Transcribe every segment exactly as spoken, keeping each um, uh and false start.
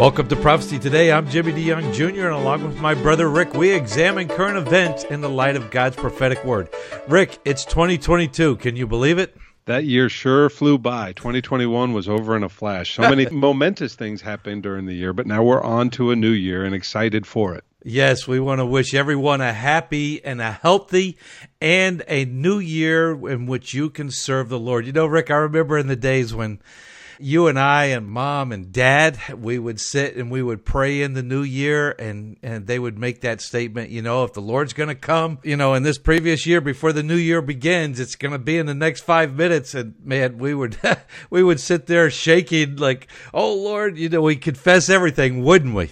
Welcome to Prophecy Today. I'm Jimmy DeYoung Junior and along with my brother Rick, we examine current events in the light of God's prophetic word. Rick, it's twenty twenty-two. Can you believe it? That year sure flew by. twenty twenty-one was over in a flash. So many momentous things happened during the year, but now we're on to a new year and excited for it. Yes, we want to wish everyone a happy and a healthy and a new year in which you can serve the Lord. You know, Rick, I remember in the days when you and I and Mom and Dad, we would sit and we would pray in the new year, and, and they would make that statement, you know, if the Lord's going to come, you know, in this previous year before the new year begins, it's going to be in the next five minutes. And man, we would we would sit there shaking like, oh, Lord, you know, we confess everything, wouldn't we?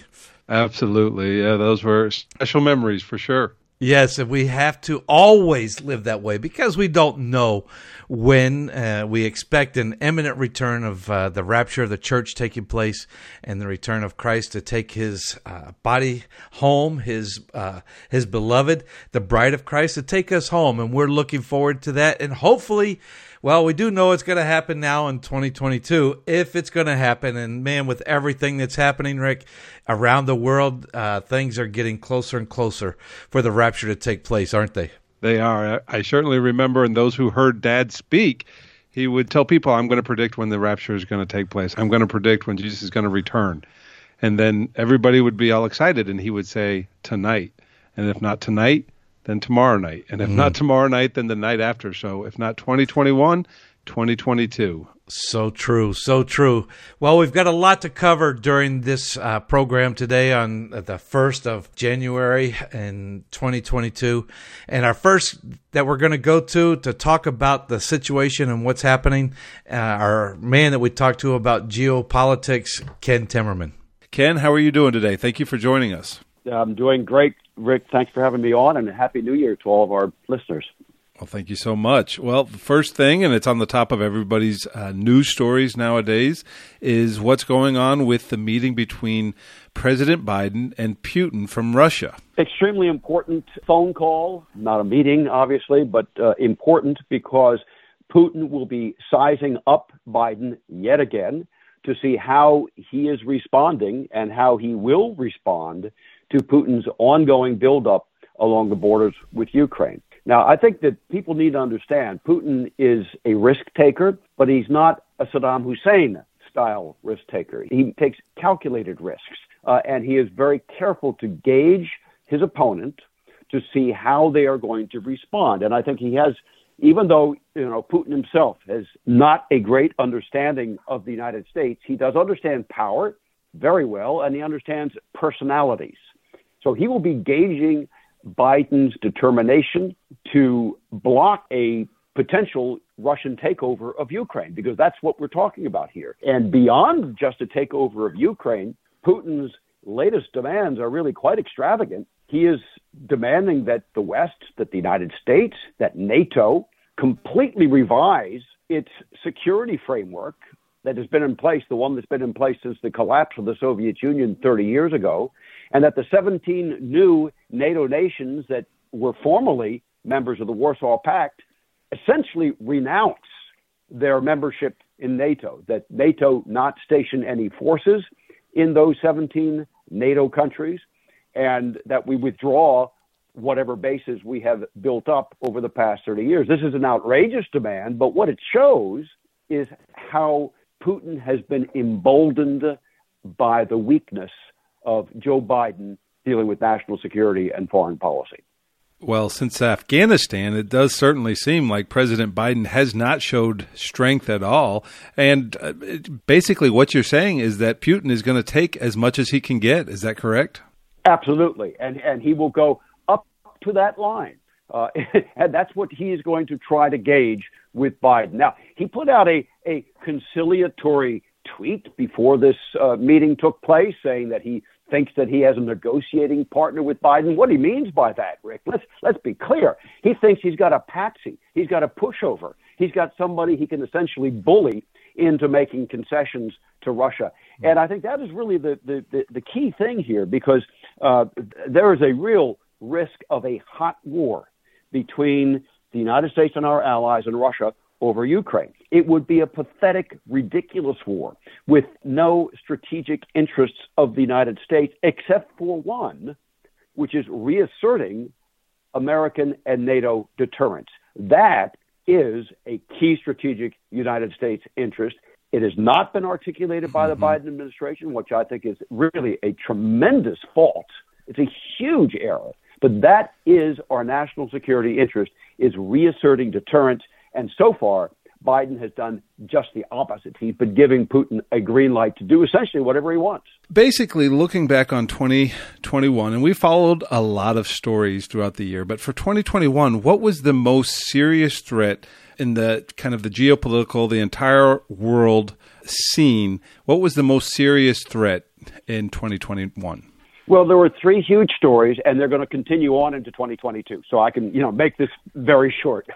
Absolutely. Yeah, those were special memories for sure. Yes, and we have to always live that way because we don't know when. Uh, we expect an imminent return of uh, the rapture of the church taking place and the return of Christ to take his uh, body home, his uh, his beloved, the bride of Christ, to take us home. And we're looking forward to that. And hopefully, well, we do know it's going to happen now in twenty twenty-two, if it's going to happen. And man, with everything that's happening, Rick, around the world, uh, things are getting closer and closer for the rapture to take place, aren't they? They are. I certainly remember, and those who heard Dad speak, he would tell people, I'm going to predict when the rapture is going to take place. I'm going to predict when Jesus is going to return. And then everybody would be all excited, and he would say, tonight. And if not tonight, then tomorrow night. And if mm. not tomorrow night, then the night after. So if not twenty twenty-one, twenty twenty-two. So true. So true. Well, we've got a lot to cover during this uh, program today on the first of January in twenty twenty-two. And our first that we're going to go to to talk about the situation and what's happening, uh, our man that we talked to about geopolitics, Ken Timmerman. Ken, how are you doing today? Thank you for joining us. I'm doing great, Rick. Thanks for having me on, and a Happy New Year to all of our listeners. Well, thank you so much. Well, the first thing, and it's on the top of everybody's uh, news stories nowadays, is what's going on with the meeting between President Biden and Putin from Russia. Extremely important phone call, not a meeting, obviously, but uh, important because Putin will be sizing up Biden yet again to see how he is responding and how he will respond to Putin's ongoing buildup along the borders with Ukraine. Now, I think that people need to understand Putin is a risk taker, but he's not a Saddam Hussein-style risk taker. He takes calculated risks, uh, and he is very careful to gauge his opponent to see how they are going to respond. And I think he has, even though, you know, Putin himself has not a great understanding of the United States, he does understand power very well, and he understands personalities. So he will be gauging Biden's determination to block a potential Russian takeover of Ukraine, because that's what we're talking about here. And beyond just a takeover of Ukraine, Putin's latest demands are really quite extravagant. He is demanding that the West, that the United States, that NATO completely revise its security framework that has been in place, the one that's been in place since the collapse of the Soviet Union thirty years ago, and that the seventeen new NATO nations that were formerly members of the Warsaw Pact essentially renounce their membership in NATO, that NATO not station any forces in those seventeen NATO countries, and that we withdraw whatever bases we have built up over the past thirty years. This is an outrageous demand, but what it shows is how Putin has been emboldened by the weakness of Joe Biden dealing with national security and foreign policy. Well, since Afghanistan, it does certainly seem like President Biden has not showed strength at all. And uh, it, basically what you're saying is that Putin is going to take as much as he can get. Is that correct? Absolutely. And, and he will go up to that line. Uh, and that's what he is going to try to gauge with Biden. Now, he put out a, a conciliatory tweet before this uh, meeting took place, saying that he thinks that he has a negotiating partner with Biden. What he means by that, Rick, let's let's be clear. He thinks he's got a patsy. He's got a pushover. He's got somebody he can essentially bully into making concessions to Russia. And I think that is really the, the, the, the key thing here, because uh, there is a real risk of a hot war between the United States and our allies and Russia over Ukraine. It would be a pathetic, ridiculous war with no strategic interests of the United States, except for one, which is reasserting American and NATO deterrence. That is a key strategic United States interest. It has not been articulated by the mm-hmm. Biden administration, which I think is really a tremendous fault. It's a huge error. But that is our national security interest, is reasserting deterrence. And so far, Biden has done just the opposite. He's been giving Putin a green light to do essentially whatever he wants. Basically, looking back on twenty twenty-one, and we followed a lot of stories throughout the year, but for twenty twenty-one, what was the most serious threat in the kind of the geopolitical, the entire world scene? What was the most serious threat in twenty twenty-one? Well, there were three huge stories, and they're going to continue on into twenty twenty-two. So I can, you know, make this very short.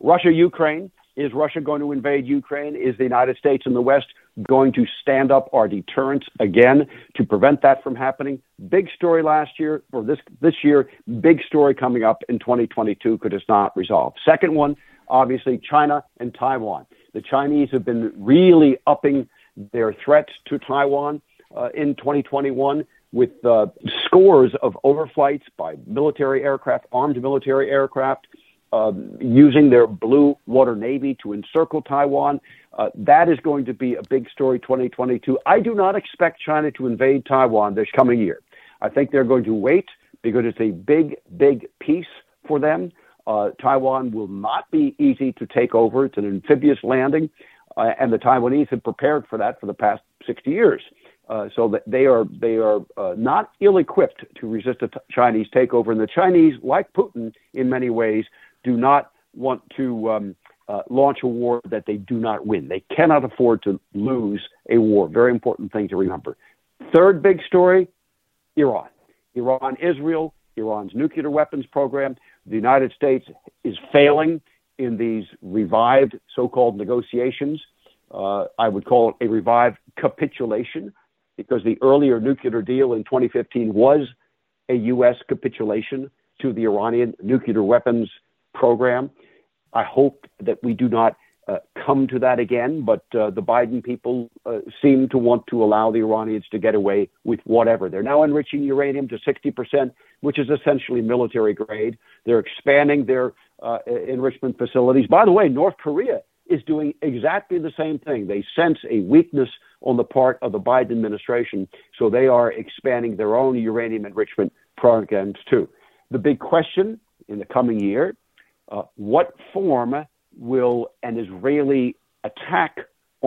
Russia, Ukraine. Is Russia going to invade Ukraine? Is the United States and the West going to stand up our deterrence again to prevent that from happening? Big story last year, or this this year, big story coming up in twenty twenty-two because it's not resolved. Second one, obviously, China and Taiwan. The Chinese have been really upping their threats to Taiwan uh, in twenty twenty-one with uh, scores of overflights by military aircraft, armed military aircraft, Um, using their blue water navy to encircle Taiwan. Uh, that is going to be a big story twenty twenty-two. I do not expect China to invade Taiwan this coming year. I think they're going to wait because it's a big, big piece for them. Uh, Taiwan will not be easy to take over. It's an amphibious landing, uh, and the Taiwanese have prepared for that for the past sixty years. Uh, so that they are they are uh, not ill-equipped to resist a t- Chinese takeover. And the Chinese, like Putin in many ways, do not want to um, uh, launch a war that they do not win. They cannot afford to lose a war. Very important thing to remember. Third big story, Iran. Iran, Israel, Iran's nuclear weapons program. The United States is failing in these revived so-called negotiations. Uh, I would call it a revived capitulation because the earlier nuclear deal in twenty fifteen was a U S capitulation to the Iranian nuclear weapons program. I hope that we do not uh, come to that again, but uh, the Biden people uh, seem to want to allow the Iranians to get away with whatever. They're now enriching uranium to sixty percent, which is essentially military grade. They're expanding their uh, enrichment facilities. By the way, North Korea is doing exactly the same thing. They sense a weakness on the part of the Biden administration, so they are expanding their own uranium enrichment programs too. The big question in the coming year, Uh, what form will an Israeli attack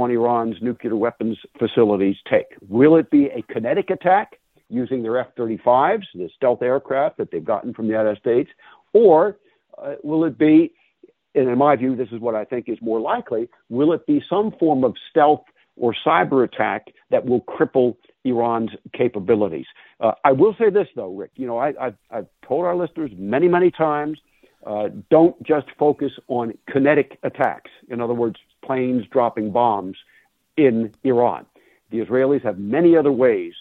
on Iran's nuclear weapons facilities take? Will it be a kinetic attack using their F thirty-fives, the stealth aircraft that they've gotten from the United States? Or uh, will it be, and in my view, this is what I think is more likely, will it be some form of stealth or cyber attack that will cripple Iran's capabilities? Uh, I will say this, though, Rick. You know, I, I've, I've told our listeners many, many times, Uh, don't just focus on kinetic attacks. In other words, planes dropping bombs in Iran. The Israelis have many other ways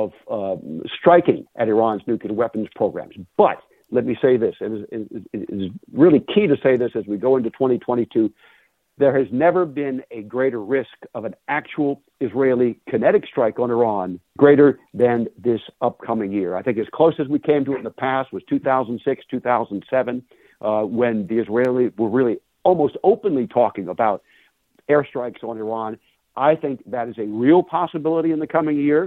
of um, striking at Iran's nuclear weapons programs. But let me say this, and it, it, it is really key to say this as we go into twenty twenty-two, there has never been a greater risk of an actual Israeli kinetic strike on Iran greater than this upcoming year. I think as close as we came to it in the past was two thousand six, two thousand seven. Uh, when the Israelis were really almost openly talking about airstrikes on Iran. I think that is a real possibility in the coming year.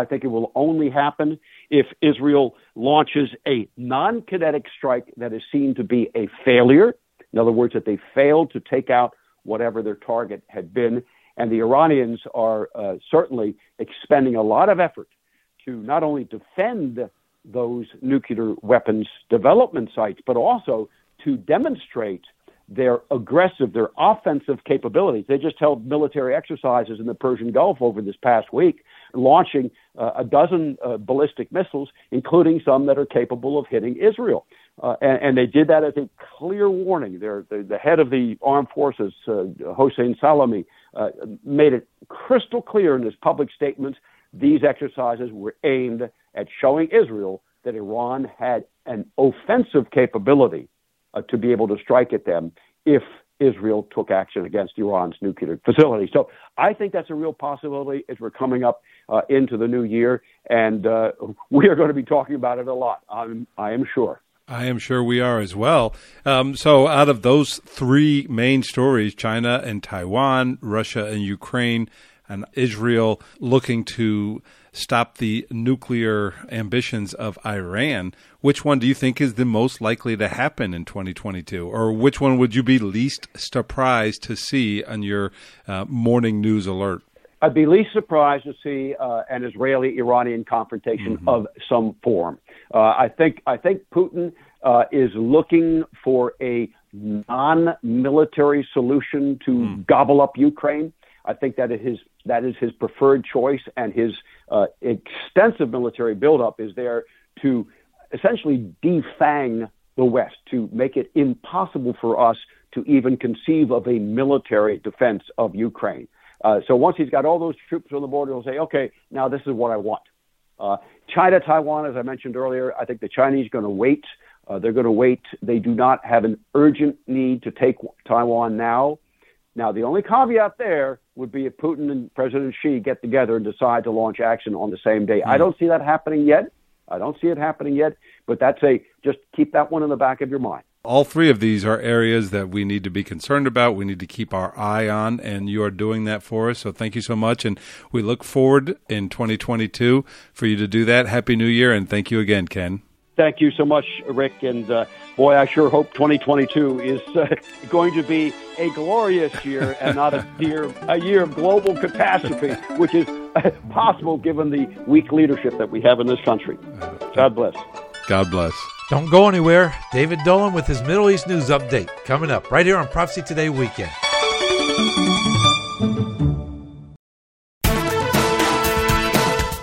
I think it will only happen if Israel launches a non-kinetic strike that is seen to be a failure. In other words, that they failed to take out whatever their target had been. And the Iranians are uh, certainly expending a lot of effort to not only defend those nuclear weapons development sites, but also to demonstrate their aggressive, their offensive capabilities. They just held military exercises in the Persian Gulf over this past week, launching uh, a dozen uh, ballistic missiles, including some that are capable of hitting Israel. Uh, and, and they did that as a clear warning. They're, they're, the head of the armed forces, uh, Hossein Salami, uh, made it crystal clear in his public statements these exercises were aimed at showing Israel that Iran had an offensive capability uh, to be able to strike at them if Israel took action against Iran's nuclear facility. So I think that's a real possibility as we're coming up uh, into the new year, and uh, we are going to be talking about it a lot, I'm, I am sure. I am sure we are as well. Um, so out of those three main stories, China and Taiwan, Russia and Ukraine, and Israel looking to stop the nuclear ambitions of Iran, which one do you think is the most likely to happen in twenty twenty-two? Or which one would you be least surprised to see on your uh, morning news alert? I'd be least surprised to see uh, an Israeli-Iranian confrontation mm-hmm. of some form. Uh, I think I think Putin uh, is looking for a non-military solution to mm. gobble up Ukraine. I think that is his that is his preferred choice, and his uh, extensive military buildup is there to essentially defang the West, to make it impossible for us to even conceive of a military defense of Ukraine. Uh, so once he's got all those troops on the border, he'll say, okay, now this is what I want. Uh, China, Taiwan, as I mentioned earlier, I think the Chinese are going to wait. Uh, they're going to wait. They do not have an urgent need to take Taiwan now. Now, the only caveat there would be if Putin and President Xi get together and decide to launch action on the same day. Mm-hmm. I don't see that happening yet. I don't see it happening yet. But that's a just keep that one in the back of your mind. All three of these are areas that we need to be concerned about. We need to keep our eye on, and you are doing that for us. So thank you so much. And we look forward in twenty twenty-two for you to do that. Happy New Year. And thank you again, Ken. Thank you so much, Rick. And uh, boy, I sure hope twenty twenty-two is uh, going to be a glorious year and not a year, a year of global catastrophe, which is possible given the weak leadership that we have in this country. God bless. God bless. Don't go anywhere. David Dolan with his Middle East News Update coming up right here on Prophecy Today Weekend.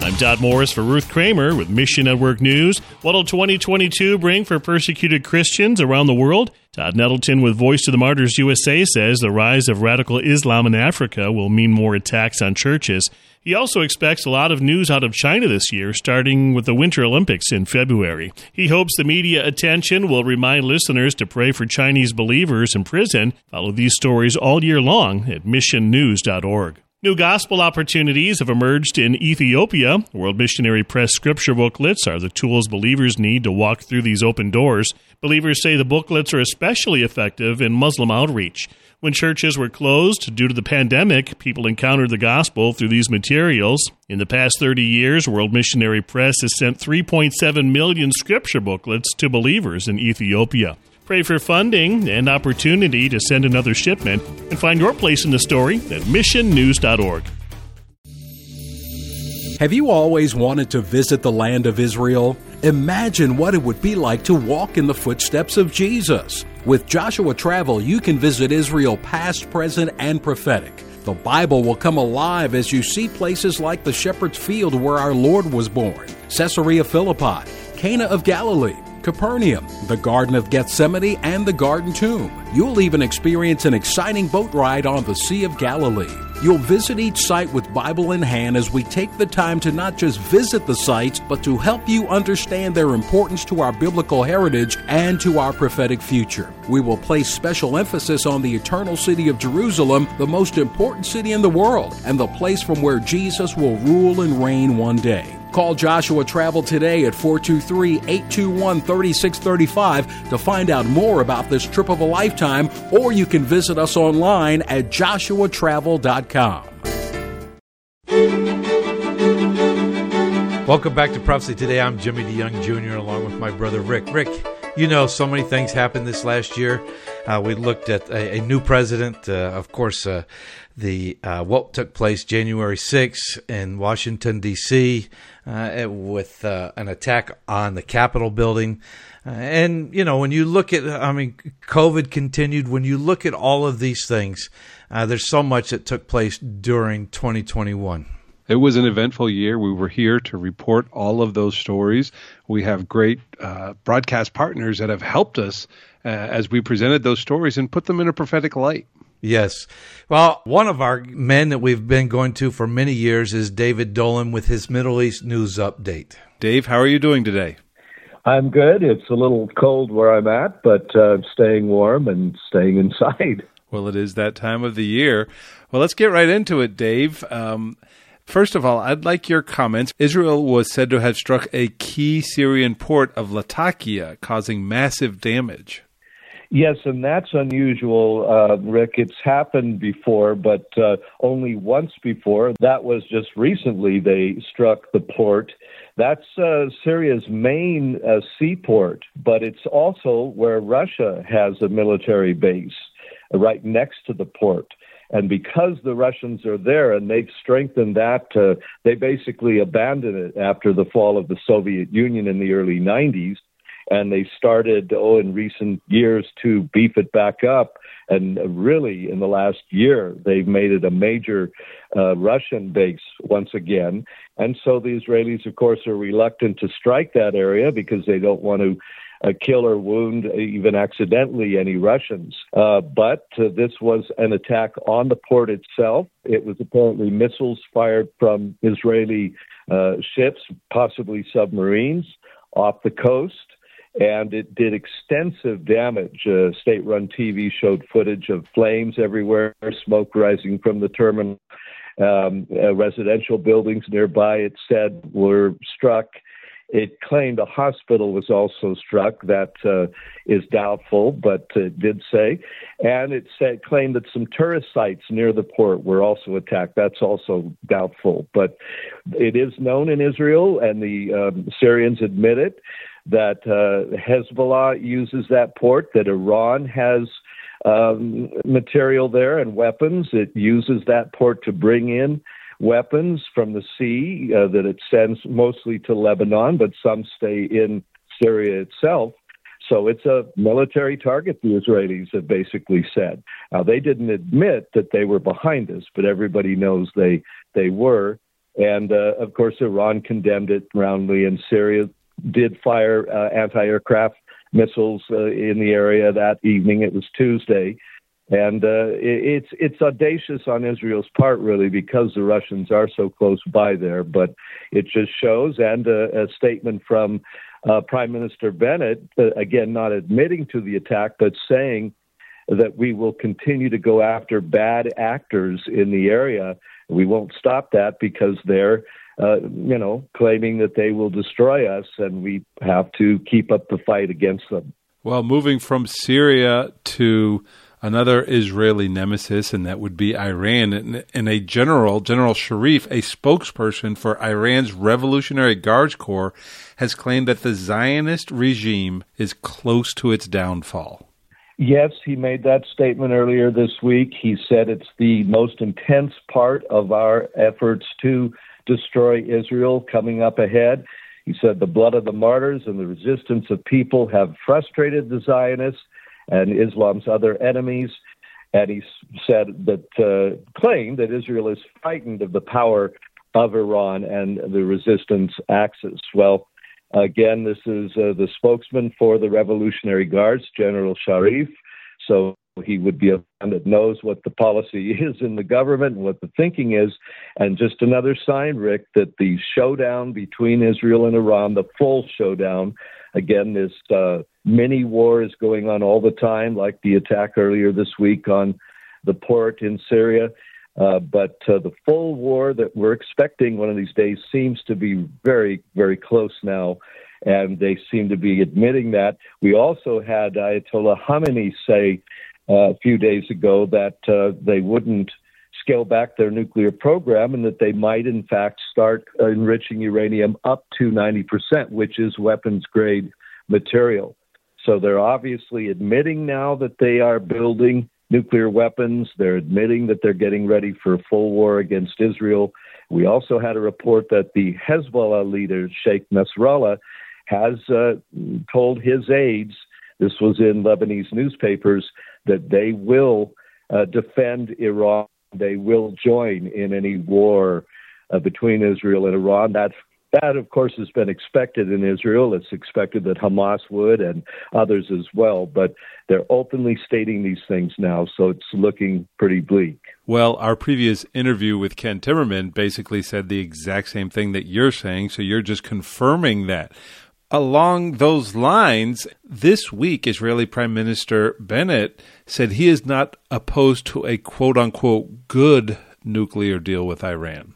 I'm Todd Morris for Ruth Kramer with Mission Network News. What will twenty twenty-two bring for persecuted Christians around the world? Todd Nettleton with Voice to the Martyrs U S A says the rise of radical Islam in Africa will mean more attacks on churches. He also expects a lot of news out of China this year, starting with the Winter Olympics in February. He hopes the media attention will remind listeners to pray for Chinese believers in prison. Follow these stories all year long at mission news dot org. New gospel opportunities have emerged in Ethiopia. World Missionary Press scripture booklets are the tools believers need to walk through these open doors. Believers say the booklets are especially effective in Muslim outreach. When churches were closed due to the pandemic, people encountered the gospel through these materials. In the past thirty years, World Missionary Press has sent three point seven million scripture booklets to believers in Ethiopia. Pray for funding and opportunity to send another shipment, and find your place in the story at mission news dot org. Have you always wanted to visit the land of Israel? Imagine what it would be like to walk in the footsteps of Jesus. With Joshua Travel, you can visit Israel past, present, and prophetic. The Bible will come alive as you see places like the Shepherd's Field where our Lord was born, Caesarea Philippi, Cana of Galilee, Capernaum, the Garden of Gethsemane, and the Garden Tomb. You'll even experience an exciting boat ride on the Sea of Galilee. You'll visit each site with Bible in hand as we take the time to not just visit the sites, but to help you understand their importance to our biblical heritage and to our prophetic future. We will place special emphasis on the eternal city of Jerusalem, the most important city in the world, and the place from where Jesus will rule and reign one day. Call Joshua Travel today at four two three, eight two one, three six three five to find out more about this trip of a lifetime, or you can visit us online at joshua travel dot com. Welcome back to Prophecy Today. I'm Jimmy DeYoung Junior along with my brother Rick. Rick, you know, so many things happened this last year. Uh, we looked at a, a new president, uh, of course, uh, the uh, what took place January sixth in Washington, D C, uh, with uh, an attack on the Capitol building. Uh, and, you know, when you look at, I mean, COVID continued. When you look at all of these things, uh, there's so much that took place during twenty twenty-one. It was an eventful year. We were here to report all of those stories. We have great uh, broadcast partners that have helped us uh, as we presented those stories and put them in a prophetic light. Yes. Well, one of our men that we've been going to for many years is David Dolan with his Middle East News Update. Dave, how are you doing today? I'm good. It's a little cold where I'm at, but uh, staying warm and staying inside. Well, it is that time of the year. Well, let's get right into it, Dave. Um, first of all, I'd like your comments. Israel was said to have struck a key Syrian port of Latakia, causing massive damage. Yes, and that's unusual, uh, Rick. It's happened before, but uh, only once before. That was just recently they struck the port. That's uh, Syria's main uh, seaport, but it's also where Russia has a military base uh, right next to the port. And because the Russians are there and they've strengthened that, uh, they basically abandoned it after the fall of the Soviet Union in the early nineties. And they started, oh, in recent years to beef it back up. And really, in the last year, they've made it a major uh, Russian base once again. And so the Israelis, of course, are reluctant to strike that area because they don't want to uh, kill or wound even accidentally any Russians. Uh, but uh, this was an attack on the port itself. It was apparently missiles fired from Israeli uh, ships, possibly submarines, off the coast. And it did extensive damage. Uh, state-run T V showed footage of flames everywhere, smoke rising from the terminal. Um, uh, residential buildings nearby, it said, were struck. It claimed a hospital was also struck. That uh, is doubtful, but it did say. And it said claimed that some tourist sites near the port were also attacked. That's also doubtful. But it is known in Israel, and the um, Syrians admit it, that uh, Hezbollah uses that port, that Iran has um, material there and weapons. It uses that port to bring in weapons from the sea uh, that it sends mostly to Lebanon, but some stay in Syria itself. So it's a military target, the Israelis have basically said. Now, they didn't admit that they were behind this, but everybody knows they, they were. And, uh, of course, Iran condemned it roundly, in Syria did fire uh, anti-aircraft missiles uh, in the area that evening. It was Tuesday. And uh, it, it's it's audacious on Israel's part, really, because the Russians are so close by there. But it just shows, and a, a statement from uh, Prime Minister Bennett, uh, again, not admitting to the attack, but saying that we will continue to go after bad actors in the area. We won't stop that because they're Uh, you know, claiming that they will destroy us, and we have to keep up the fight against them. Well, moving from Syria to another Israeli nemesis, and that would be Iran, and, and a general, General Sharif, a spokesperson for Iran's Revolutionary Guards Corps, has claimed that the Zionist regime is close to its downfall. Yes, he made that statement earlier this week. He said it's the most intense part of our efforts to destroy Israel coming up ahead. He said the blood of the martyrs and the resistance of people have frustrated the Zionists and Islam's other enemies. And he said that, uh, claimed that Israel is frightened of the power of Iran and the resistance axis. Well, again, this is uh, the spokesman for the Revolutionary Guards, General Sharif. So he would be a man that knows what the policy is in the government and what the thinking is. And just another sign, Rick, that the showdown between Israel and Iran, the full showdown, again, this uh, mini war is going on all the time, like the attack earlier this week on the port in Syria. Uh, but uh, the full war that we're expecting one of these days seems to be very, very close now. And they seem to be admitting that. We also had Ayatollah Khamenei say Uh, a few days ago that uh, they wouldn't scale back their nuclear program and that they might, in fact, start uh, enriching uranium up to ninety percent, which is weapons-grade material. So they're obviously admitting now that they are building nuclear weapons. They're admitting that they're getting ready for a full war against Israel. We also had a report that the Hezbollah leader, Sheikh Nasrallah, has uh, told his aides, this was in Lebanese newspapers, that they will uh, defend Iran. They will join in any war uh, between Israel and Iran. That's, that, of course, has been expected in Israel. It's expected that Hamas would and others as well. But they're openly stating these things now, so it's looking pretty bleak. Well, our previous interview with Ken Timmerman basically said the exact same thing that you're saying, so you're just confirming that. Along those lines, this week, Israeli Prime Minister Bennett said he is not opposed to a quote-unquote good nuclear deal with Iran.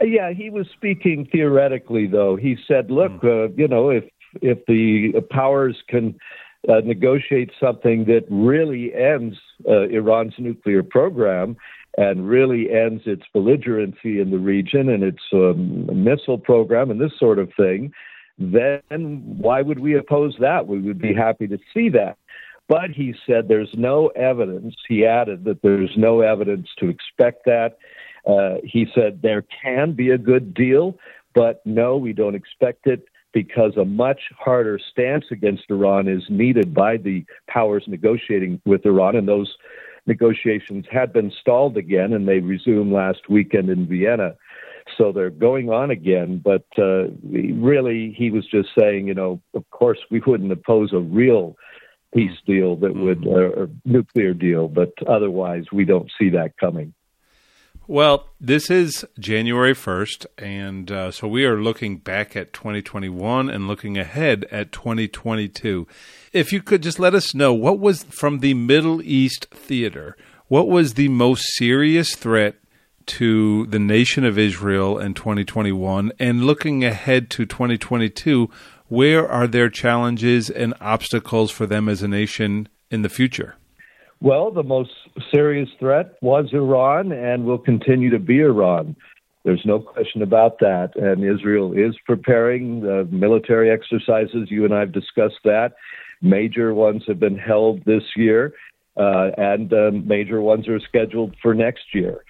Yeah, he was speaking theoretically, though. He said, look, uh, you know, if if the powers can uh, negotiate something that really ends uh, Iran's nuclear program and really ends its belligerency in the region and its um, missile program and this sort of thing, then why would we oppose that? We would be happy to see that. But he said there's no evidence. He added that there's no evidence to expect that. Uh, he said there can be a good deal, but no, we don't expect it because a much harder stance against Iran is needed by the powers negotiating with Iran. And those negotiations had been stalled again, and they resumed last weekend in Vienna. So they're going on again, but uh, really he was just saying, you know, of course we wouldn't oppose a real peace deal that would, uh, or nuclear deal, but otherwise we don't see that coming. Well, this is January first, and uh, so we are looking back at twenty twenty-one and looking ahead at twenty twenty-two. If you could just let us know, what was, from the Middle East theater, what was the most serious threat to the nation of Israel in twenty twenty-one, and looking ahead to twenty twenty-two, where are there challenges and obstacles for them as a nation in the future? Well, the most serious threat was Iran and will continue to be Iran. There's no question about that. And Israel is preparing uh, military exercises. You and I have discussed that. Major ones have been held this year, uh, and uh, major ones are scheduled for next year.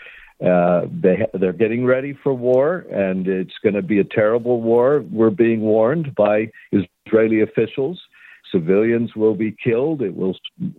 Uh, they, they're getting ready for war, and it's going to be a terrible war. We're being warned by Israeli officials. Civilians will be killed. It will,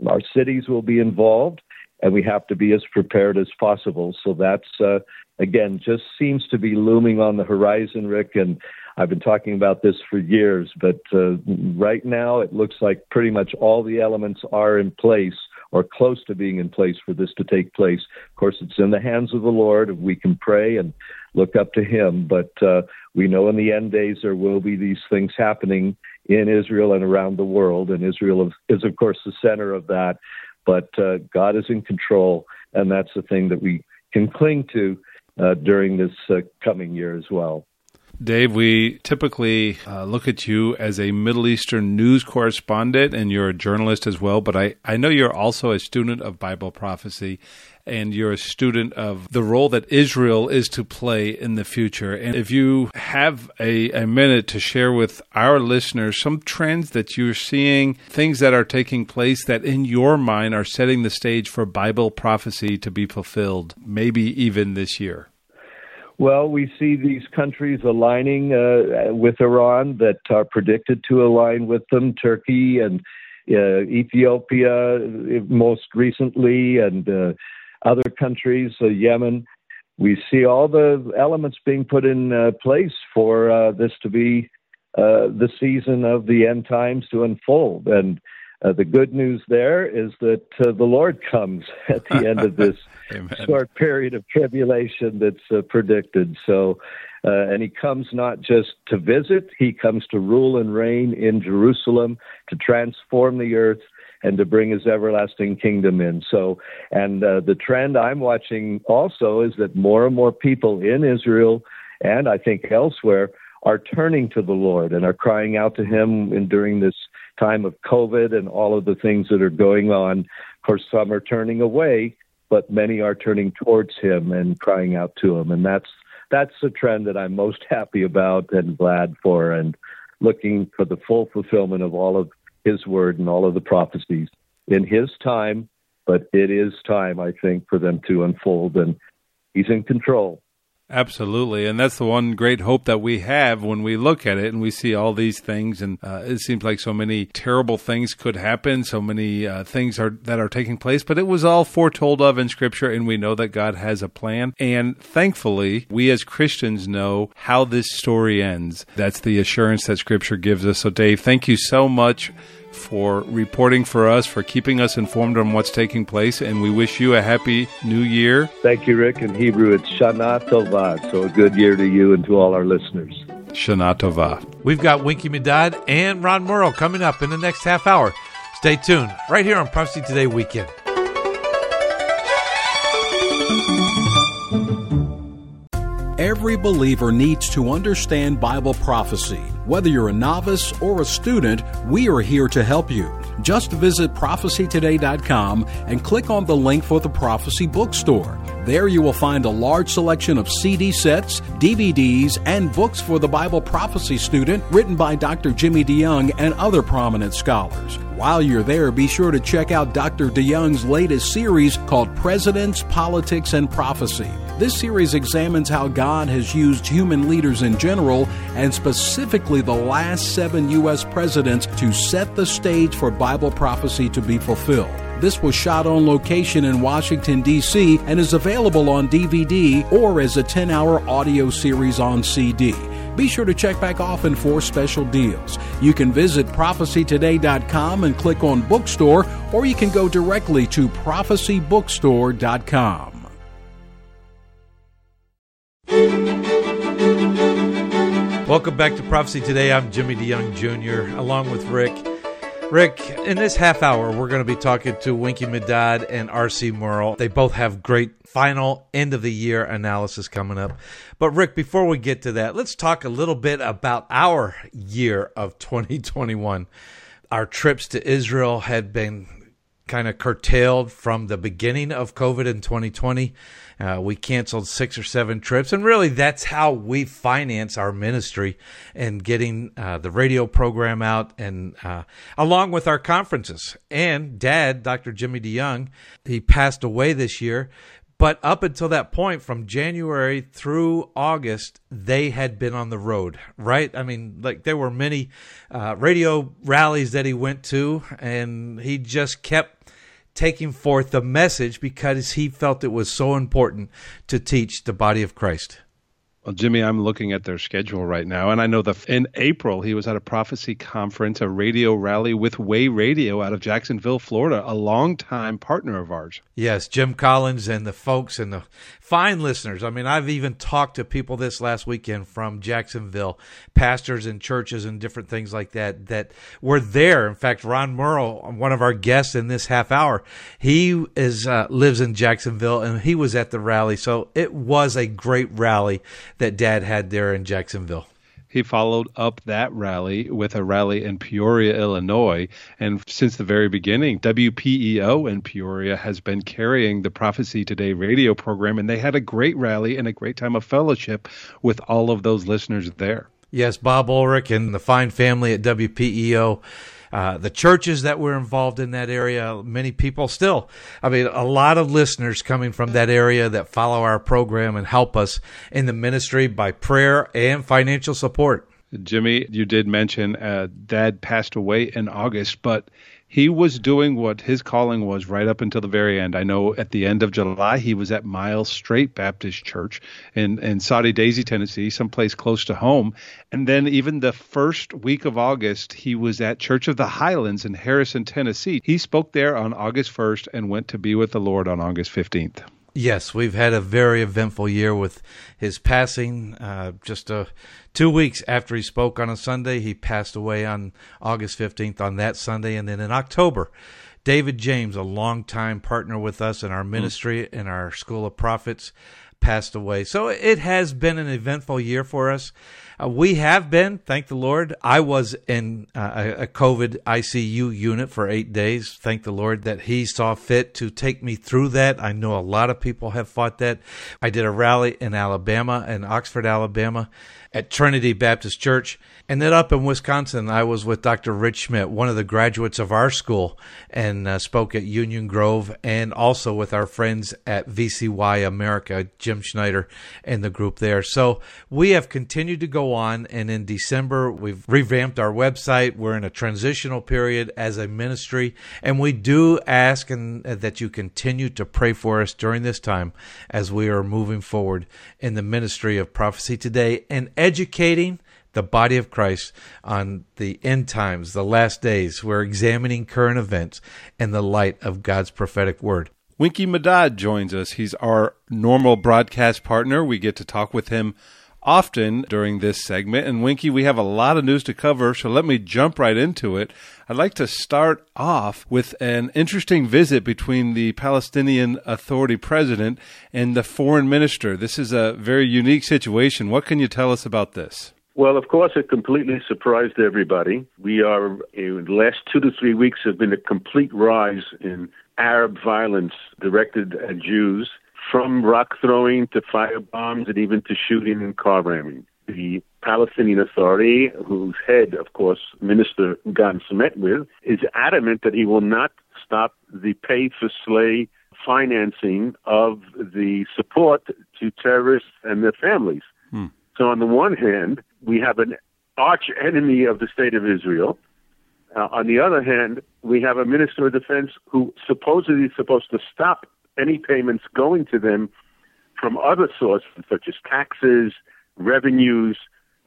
our cities will be involved, and we have to be as prepared as possible. So that's, uh, again, just seems to be looming on the horizon, Rick, and I've been talking about this for years, but uh, right now it looks like pretty much all the elements are in place or close to being in place for this to take place. Of course, it's in the hands of the Lord. We can pray and look up to him, but uh, we know in the end days there will be these things happening in Israel and around the world, and Israel is, of course, the center of that, but uh, God is in control, and that's the thing that we can cling to uh, during this uh, coming year as well. Dave, we typically uh, look at you as a Middle Eastern news correspondent, and you're a journalist as well, but I, I know you're also a student of Bible prophecy, and you're a student of the role that Israel is to play in the future. And if you have a, a minute to share with our listeners some trends that you're seeing, things that are taking place that in your mind are setting the stage for Bible prophecy to be fulfilled, maybe even this year. Well, we see these countries aligning uh, with Iran that are predicted to align with them, Turkey and uh, Ethiopia most recently, and uh, other countries, uh, Yemen. We see all the elements being put in uh, place for uh, this to be uh, the season of the end times to unfold. And uh, the good news there is that uh, the Lord comes at the end of this short period of tribulation that's uh, predicted. So, uh, and he comes not just to visit, he comes to rule and reign in Jerusalem, to transform the earth, and to bring his everlasting kingdom in. So, and uh, the trend I'm watching also is that more and more people in Israel, and I think elsewhere, are turning to the Lord and are crying out to him in, during this time of COVID and all of the things that are going on. Of course, some are turning away, but many are turning towards him and crying out to him. And that's that's the trend that I'm most happy about and glad for, and looking for the full fulfillment of all of his word and all of the prophecies in his time. But it is time, I think, for them to unfold, and he's in control. Absolutely. And that's the one great hope that we have when we look at it and we see all these things. And uh, it seems like so many terrible things could happen, so many uh, things are that are taking place. But it was all foretold of in Scripture, and we know that God has a plan. And thankfully, we as Christians know how this story ends. That's the assurance that Scripture gives us. So, Dave, thank you so much for reporting for us, for keeping us informed on what's taking place, and we wish you a happy new year. Thank you, Rick. In Hebrew, it's Shana Tova, so a good year to you and to all our listeners. Shana Tova. We've got Winkie Medad and Ron Mirro coming up in the next half hour. Stay tuned right here on Prophecy Today Weekend. Every believer needs to understand Bible prophecy. Whether you're a novice or a student, we are here to help you. Just visit prophecy today dot com and click on the link for the Prophecy Bookstore. There you will find a large selection of C D sets, D V Ds, and books for the Bible prophecy student written by Doctor Jimmy DeYoung and other prominent scholars. While you're there, be sure to check out Doctor DeYoung's latest series called Presidents, Politics, and Prophecy. This series examines how God has used human leaders in general, and specifically the last seven U S presidents, to set the stage for Bible prophecy to be fulfilled. This was shot on location in Washington, D C, and is available on D V D or as a ten-hour audio series on C D. Be sure to check back often for special deals. You can visit prophecy today dot com and click on Bookstore, or you can go directly to prophecy bookstore dot com. Welcome back to Prophecy Today. I'm Jimmy DeYoung Junior along with Rick. Rick, in this half hour, we're going to be talking to Winkie Medad and R C Mirro. They both have great final end-of-the-year analysis coming up. But Rick, before we get to that, let's talk a little bit about our year of twenty twenty-one. Our trips to Israel had been kind of curtailed from the beginning of COVID in twenty twenty. Uh, we canceled six or seven trips, and really that's how we finance our ministry and getting uh, the radio program out, and uh, along with our conferences. And Dad, Doctor Jimmy DeYoung, he passed away this year, but up until that point, from January through August, they had been on the road, right? I mean, like, there were many uh, radio rallies that he went to, and he just kept taking forth the message because he felt it was so important to teach the body of Christ. Well, Jimmy, I'm looking at their schedule right now, and I know that in April, he was at a prophecy conference, a radio rally with Way Radio out of Jacksonville, Florida, a longtime partner of ours. Yes, Jim Collins and the folks and the fine listeners. I mean, I've even talked to people this last weekend from Jacksonville, pastors and churches and different things like that, that were there. In fact, Ron Mirro, one of our guests in this half hour, he is uh, lives in Jacksonville, and he was at the rally. So it was a great rally that Dad had there in Jacksonville. He followed up that rally with a rally in Peoria, Illinois. And since the very beginning, W P E O in Peoria has been carrying the Prophecy Today radio program, and they had a great rally and a great time of fellowship with all of those listeners there. Yes, Bob Ulrich and the fine family at W P E O. Uh, the churches that were involved in that area, many people still. I mean, a lot of listeners coming from that area that follow our program and help us in the ministry by prayer and financial support. Jimmy, you did mention uh, Dad passed away in August, but he was doing what his calling was right up until the very end. I know at the end of July, he was at Miles Strait Baptist Church in, in Saudi Daisy, Tennessee, someplace close to home. And then even the first week of August, he was at Church of the Highlands in Harrison, Tennessee. He spoke there on August first and went to be with the Lord on August fifteenth. Yes, we've had a very eventful year with his passing. Uh, just uh, two weeks after he spoke on a Sunday, he passed away on August fifteenth on that Sunday. And then in October, David James, a longtime partner with us in our ministry and mm. our School of Prophets, passed away. So it has been an eventful year for us. Uh, we have been, thank the Lord. I was in uh, a COVID I C U unit for eight days. Thank the Lord that he saw fit to take me through that. I know a lot of people have fought that. I did a rally in Alabama, in Oxford, Alabama, at Trinity Baptist Church. And then up in Wisconsin, I was with Doctor Rich Schmidt, one of the graduates of our school, and uh, spoke at Union Grove, and also with our friends at V C Y America, Jim Schneider and the group there. So we have continued to go on, and in December, we've revamped our website. We're in a transitional period as a ministry, and we do ask and, uh, that you continue to pray for us during this time as we are moving forward in the ministry of Prophecy Today and educating the body of Christ on the end times, the last days. We're examining current events in the light of God's prophetic word. Winkie Medad joins us. He's our normal broadcast partner. We get to talk with him often during this segment. And Winkie, we have a lot of news to cover, so let me jump right into it. I'd like to start off with an interesting visit between the Palestinian Authority president and the foreign minister. This is a very unique situation. What can you tell us about this? Well, of course, it completely surprised everybody. We are, in the last two to three weeks, have been a complete rise in Arab violence directed at Jews, from rock throwing to firebombs and even to shooting and car ramming. The Palestinian Authority, whose head, of course, Minister Gantz met with, is adamant that he will not stop the pay-for-slay financing of the support to terrorists and their families. Hmm. So on the one hand, we have an arch-enemy of the State of Israel. Uh, on the other hand, we have a Minister of Defense who supposedly is supposed to stop any payments going to them from other sources, such as taxes, revenues,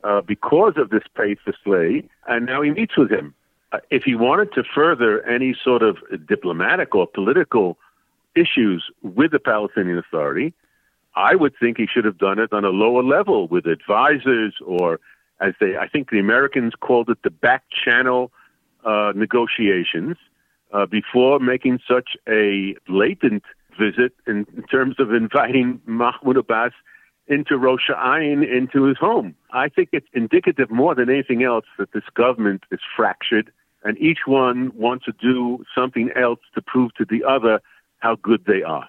uh, because of this pay-for-slay, and now he meets with him. Uh, if he wanted to further any sort of diplomatic or political issues with the Palestinian Authority, I would think he should have done it on a lower level with advisors, or as they, I think the Americans called it, the back channel uh, negotiations uh, before making such a blatant visit in, in terms of inviting Mahmoud Abbas into Rosh Ayin, into his home. I think it's indicative more than anything else that this government is fractured and each one wants to do something else to prove to the other how good they are.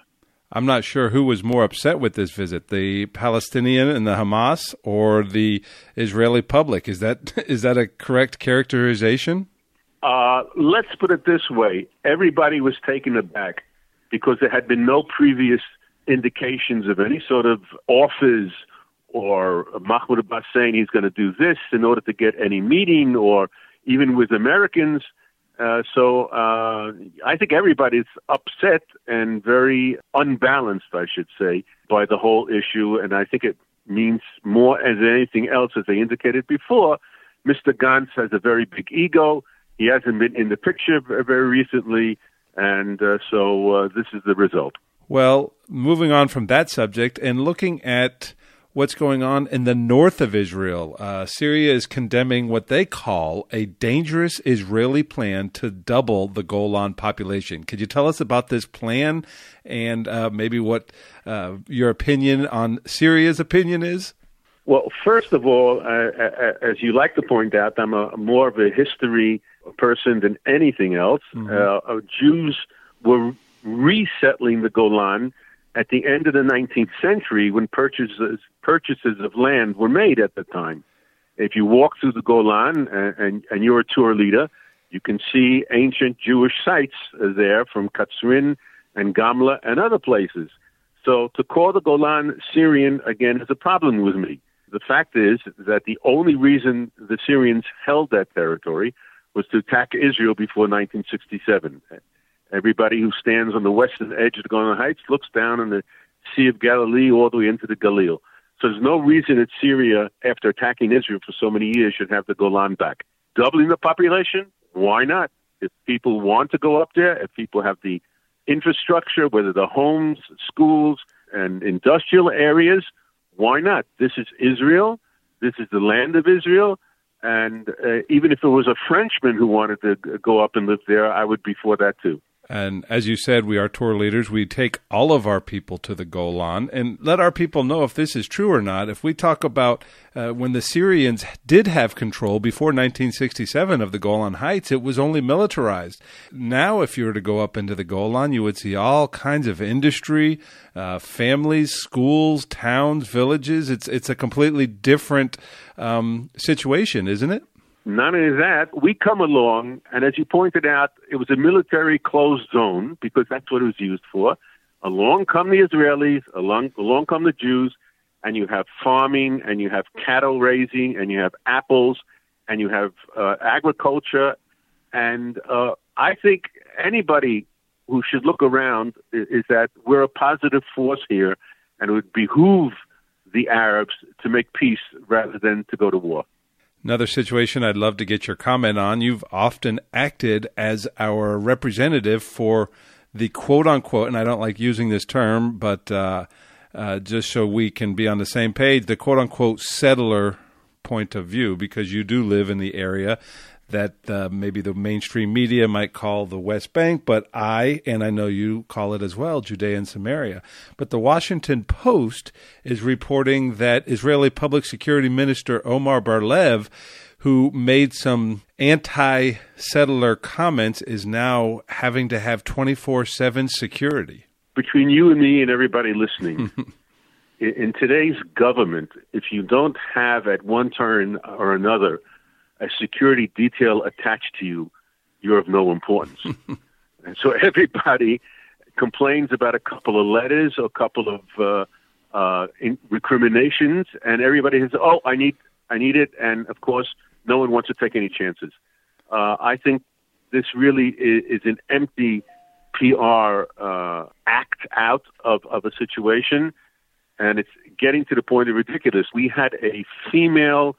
I'm not sure who was more upset with this visit, the Palestinian and the Hamas or the Israeli public. Is that is that a correct characterization? Uh, let's put it this way. Everybody was taken aback because there had been no previous indications of any sort of offers or Mahmoud Abbas saying he's going to do this in order to get any meeting or even with Americans. Uh, so uh, I think everybody's upset and very unbalanced, I should say, by the whole issue. And I think it means more than anything else, as I indicated before, Mister Gantz has a very big ego. He hasn't been in the picture very recently. And uh, so uh, this is the result. Well, moving on from that subject and looking at what's going on in the north of Israel, uh, Syria is condemning what they call a dangerous Israeli plan to double the Golan population. Could you tell us about this plan and uh, maybe what uh, your opinion on Syria's opinion is? Well, first of all, uh, as you like to point out, I'm a, more of a history person than anything else. Mm-hmm. uh, Jews were resettling the Golan at the end of the nineteenth century when purchases purchases of land were made at the time. If you walk through the Golan and, and, and you're a tour leader, you can see ancient Jewish sites there from Katzrin and Gamla and other places. So to call the Golan Syrian, again, is a problem with me. The fact is that the only reason the Syrians held that territory was to attack Israel before nineteen sixty-seven. Everybody who stands on the western edge of the Golan Heights looks down on the Sea of Galilee all the way into the Galil. So there's no reason that Syria, after attacking Israel for so many years, should have the Golan back. Doubling the population? Why not? If people want to go up there, if people have the infrastructure, whether the homes, schools, and industrial areas, why not? This is Israel. This is the land of Israel. And uh, even if it was a Frenchman who wanted to go up and live there, I would be for that too. And as you said, we are tour leaders. We take all of our people to the Golan and let our people know if this is true or not. If we talk about uh, when the Syrians did have control before nineteen sixty-seven of the Golan Heights, it was only militarized. Now, if you were to go up into the Golan, you would see all kinds of industry, uh, families, schools, towns, villages. It's, it's a completely different um, situation, isn't it? Not only that, we come along, and as you pointed out, it was a military closed zone because that's what it was used for. Along come the Israelis, along along come the Jews, and you have farming, and you have cattle raising, and you have apples, and you have uh, agriculture. And uh, I think anybody who should look around is, is that we're a positive force here, and it would behoove the Arabs to make peace rather than to go to war. Another situation I'd love to get your comment on. You've often acted as our representative for the quote-unquote, and I don't like using this term, but uh, uh, just so we can be on the same page, the quote-unquote settler point of view, because you do live in the area that uh, maybe the mainstream media might call the West Bank, but I, and I know you call it as well, Judea and Samaria. But the Washington Post is reporting that Israeli Public Security Minister Omar Bar-Lev, who made some anti-settler comments, is now having to have twenty-four seven security. Between you and me and everybody listening, in today's government, if you don't have at one turn or another a security detail attached to you, you're of no importance. And so everybody complains about a couple of letters or a couple of uh, uh, in- recriminations, and everybody says, oh, I need I need it, and of course, no one wants to take any chances. Uh, I think this really is, is an empty P R uh, act out of, of a situation, and it's getting to the point of ridiculous. We had a female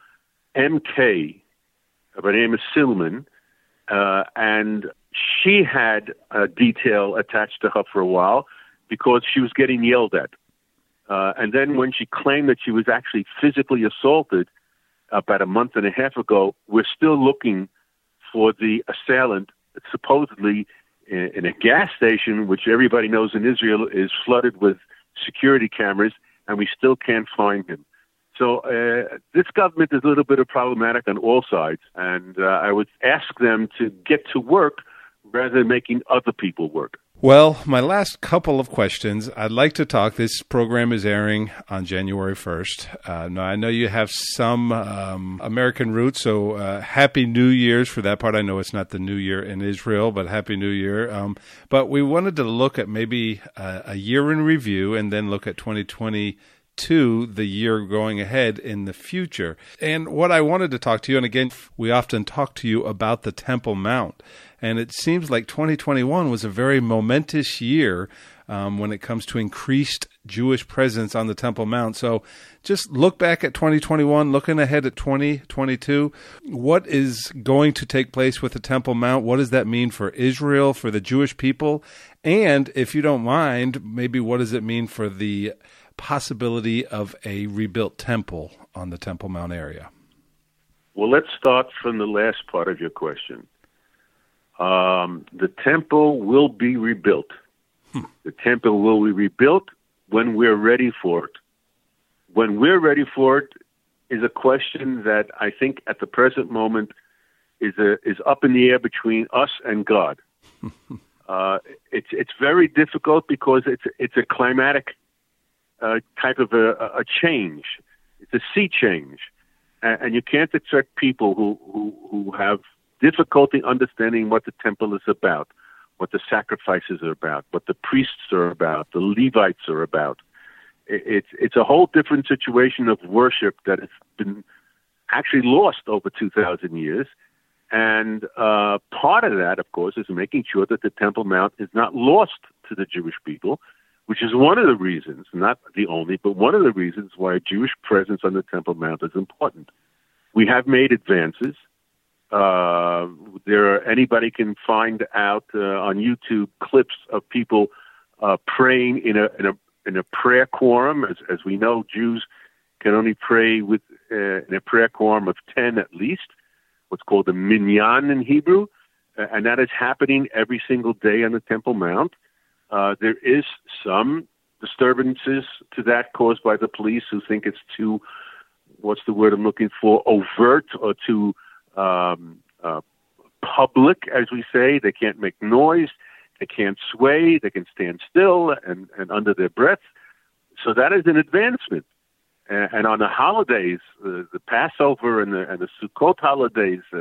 M K, her name is Silman, uh, and she had a detail attached to her for a while because she was getting yelled at. Uh, and then when she claimed that she was actually physically assaulted about a month and a half ago, we're still looking for the assailant, supposedly in, in a gas station, which everybody knows in Israel is flooded with security cameras, and we still can't find him. So uh, this government is a little bit of problematic on all sides, and uh, I would ask them to get to work rather than making other people work. Well, my last couple of questions. I'd like to talk. This program is airing on January first. Uh, now, I know you have some um, American roots, so uh, Happy New Year's for that part. I know it's not the New Year in Israel, but Happy New Year. Um, but we wanted to look at maybe a, a year in review and then look at twenty twenty to the year going ahead in the future. And what I wanted to talk to you, and again, we often talk to you about the Temple Mount, and it seems like twenty twenty-one was a very momentous year um, when it comes to increased Jewish presence on the Temple Mount. So just look back at twenty twenty-one, looking ahead at twenty twenty-two. What is going to take place with the Temple Mount? What does that mean for Israel, for the Jewish people? And if you don't mind, maybe what does it mean for the possibility of a rebuilt temple on the Temple Mount area? Well, let's start from the last part of your question. Um, the temple will be rebuilt. Hmm. The temple will be rebuilt when we're ready for it. When we're ready for it is a question that I think at the present moment is a, is up in the air between us and God. uh, it's it's very difficult because it's it's a climatic Uh, type of a, a change. It's a sea change. And, and you can't expect people who, who, who have difficulty understanding what the temple is about, what the sacrifices are about, what the priests are about, the Levites are about. It, it's, it's a whole different situation of worship that has been actually lost over two thousand years. And uh, part of that, of course, is making sure that the Temple Mount is not lost to the Jewish people, which is one of the reasons, not the only, but one of the reasons why a Jewish presence on the Temple Mount is important. We have made advances. Uh, there, are, anybody can find out uh, on YouTube clips of people uh, praying in a, in a in a prayer quorum. As, as we know, Jews can only pray with uh, in a prayer quorum of ten at least, what's called a minyan in Hebrew, uh, and that is happening every single day on the Temple Mount. Uh, there is some disturbances to that caused by the police who think it's too, what's the word I'm looking for, overt or too um, uh, public, as we say. They can't make noise. They can't sway. They can stand still and, and under their breath. So that is an advancement. And, and on the holidays, uh, the Passover and the, and the Sukkot holidays, uh,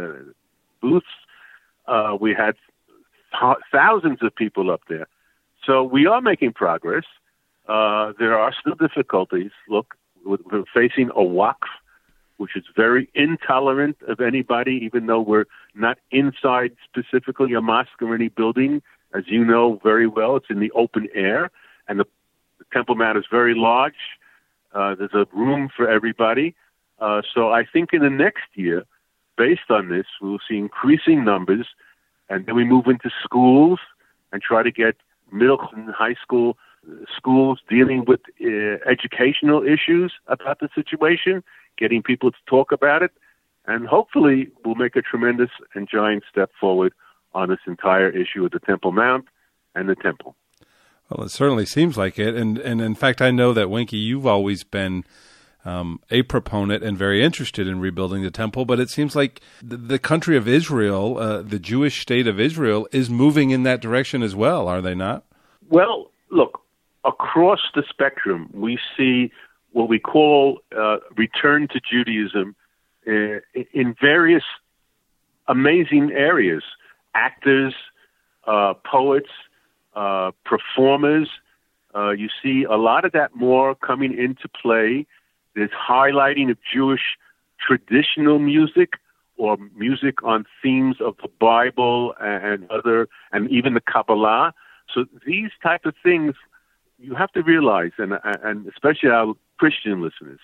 booths, uh, we had th- thousands of people up there. So we are making progress. Uh, there are still difficulties. Look, we're facing a Waqf, which is very intolerant of anybody, even though we're not inside specifically a mosque or any building. As you know very well, it's in the open air, and the, the Temple Mount is very large. Uh, there's a room for everybody. Uh, so I think in the next year, based on this, we will see increasing numbers, and then we move into schools and try to get middle and high school schools dealing with uh, educational issues about the situation, getting people to talk about it, and hopefully we'll make a tremendous and giant step forward on this entire issue of the Temple Mount and the Temple. Well, it certainly seems like it. And, and in fact, I know that, Winkie, you've always been um, a proponent and very interested in rebuilding the Temple, but it seems like the, the country of Israel, uh, the Jewish state of Israel, is moving in that direction as well, are they not? Well, look, across the spectrum, we see what we call uh, return to Judaism uh, in various amazing areas. Actors, uh, poets, uh, performers. Uh, you see a lot of that more coming into play. There's highlighting of Jewish traditional music or music on themes of the Bible and other, and even the Kabbalah. So these type of things, you have to realize, and, and especially our Christian listeners,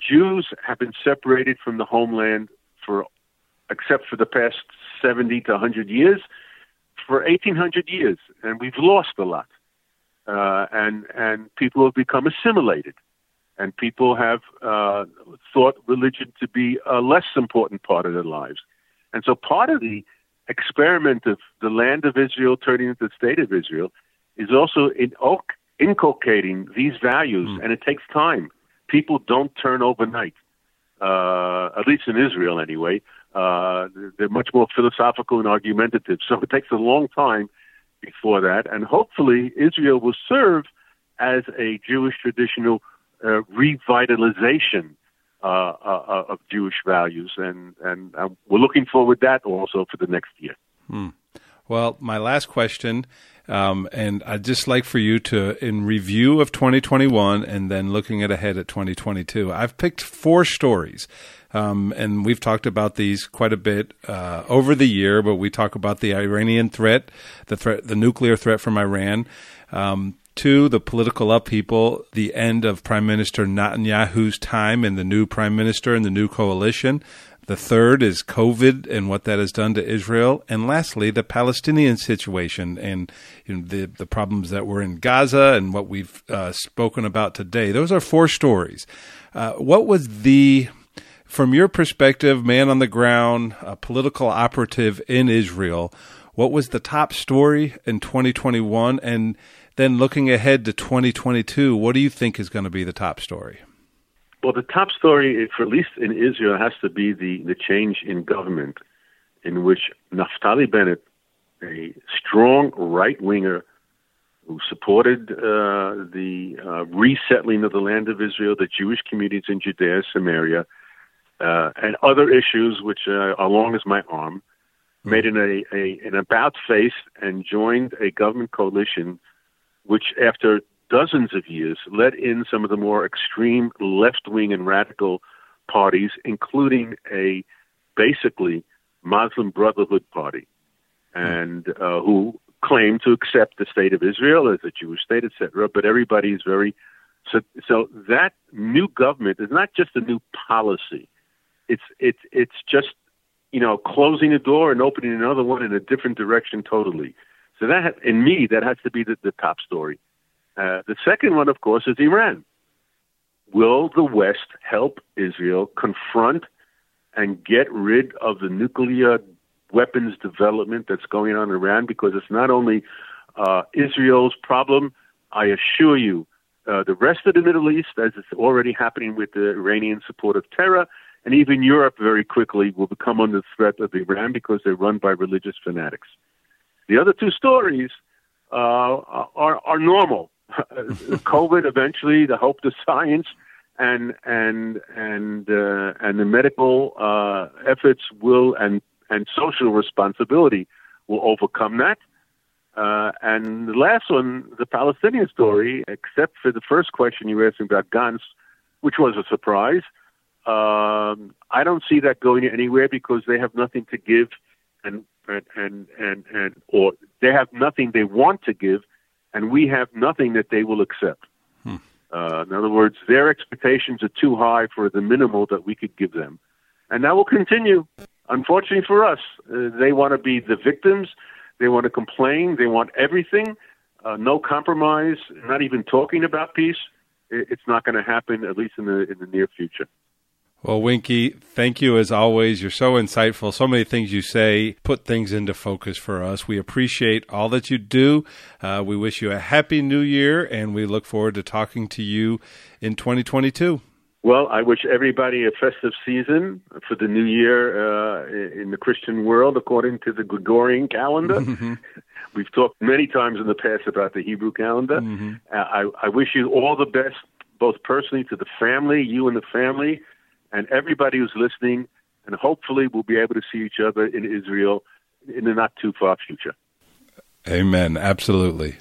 Jews have been separated from the homeland for, except for the past seventy to one hundred years, for eighteen hundred years, and we've lost a lot. Uh, and and people have become assimilated, and people have uh, thought religion to be a less important part of their lives. And so part of the experiment of the land of Israel turning into the state of Israel is also in inculcating these values, mm. and it takes time. People don't turn overnight, uh, at least in Israel anyway. Uh, they're much more philosophical and argumentative, so it takes a long time before that. And hopefully Israel will serve as a Jewish traditional uh, revitalization uh, uh, of Jewish values, and, and uh, we're looking forward to that also for the next year. Hmm. Well, my last question, um, and I'd just like for you to, in review of twenty twenty-one and then looking at ahead at twenty twenty-two, I've picked four stories. Um, and we've talked about these quite a bit uh, over the year, but we talk about the Iranian threat, the threat, the nuclear threat from Iran. Um, two, the political upheaval, the end of Prime Minister Netanyahu's time and the new Prime Minister and the new coalition. The third is COVID and what that has done to Israel. And lastly, the Palestinian situation and you know, the, the problems that were in Gaza and what we've uh, spoken about today. Those are four stories. Uh, what was the... From your perspective, man on the ground, a political operative in Israel, what was the top story in twenty twenty-one? And then looking ahead to twenty twenty-two, what do you think is going to be the top story? Well, the top story, for at least in Israel, has to be the, the change in government in which Naftali Bennett, a strong right-winger who supported uh, the uh, resettling of the land of Israel, the Jewish communities in Judea and Samaria, Uh, and other issues which uh, are long as my arm, made an, a, a, an about-face and joined a government coalition which, after dozens of years, let in some of the more extreme left-wing and radical parties, including a basically Muslim Brotherhood party, and uh, who claim to accept the state of Israel as a Jewish state, et cetera, but everybody is very... So, so that new government is not just a new policy. It's it's it's just, you know, closing the door and opening another one in a different direction totally. So that, in me, that has to be the, the top story. Uh, the second one, of course, is Iran. Will the West help Israel confront and get rid of the nuclear weapons development that's going on in Iran? Because it's not only uh, Israel's problem, I assure you, uh, the rest of the Middle East, as it's already happening with the Iranian support of terror, and even Europe very quickly will become under the threat of Iran because they're run by religious fanatics. The other two stories uh, are, are normal. COVID eventually, the hope to science, and and and uh, and the medical uh, efforts will and and social responsibility will overcome that. Uh, and the last one, the Palestinian story, except for the first question you were asking about guns, which was a surprise. Um, I don't see that going anywhere because they have nothing to give, and and and and or they have nothing they want to give, and we have nothing that they will accept. Hmm. Uh, in other words, their expectations are too high for the minimal that we could give them, and that will continue. Unfortunately for us, uh, they want to be the victims. They want to complain. They want everything. uh, no compromise, not even talking about peace, it's not going to happen, at least in the in the near future. Well, Winkie, thank you as always. You're so insightful. So many things you say put things into focus for us. We appreciate all that you do. Uh, we wish you a happy new year, and we look forward to talking to you in twenty twenty-two. Well, I wish everybody a festive season for the new year uh, in the Christian world, according to the Gregorian calendar. Mm-hmm. We've talked many times in the past about the Hebrew calendar. Mm-hmm. Uh, I, I wish you all the best, both personally to the family, you and the family, and everybody who's listening, and hopefully we'll be able to see each other in Israel in the not-too-far future. Amen. Absolutely.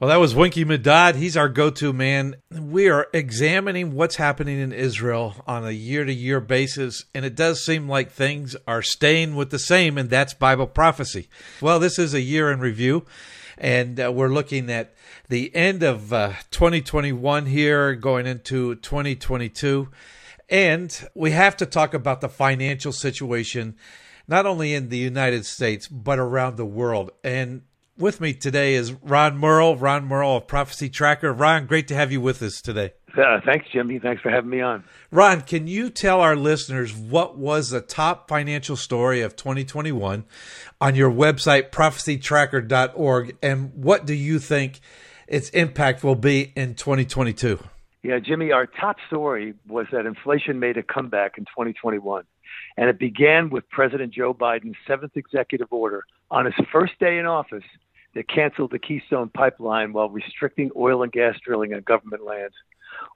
Well, that was Winkie Medad. He's our go-to man. We are examining what's happening in Israel on a year-to-year basis, and it does seem like things are staying with the same, and that's Bible prophecy. Well, this is a year in review, and uh, we're looking at the end of uh, twenty twenty-one here, going into twenty twenty-two. And we have to talk about the financial situation, not only in the United States, but around the world. And with me today is Ron Mirro, Ron Mirro of Prophecy Tracker. Ron, great to have you with us today. Uh, thanks, Jimmy. Thanks for having me on. Ron, can you tell our listeners what was the top financial story of twenty twenty-one on your website, prophecy tracker dot org, and what do you think its impact will be in twenty twenty-two? Yeah, Jimmy, our top story was that inflation made a comeback in twenty twenty-one, and it began with President Joe Biden's seventh executive order on his first day in office that canceled the Keystone Pipeline while restricting oil and gas drilling on government lands.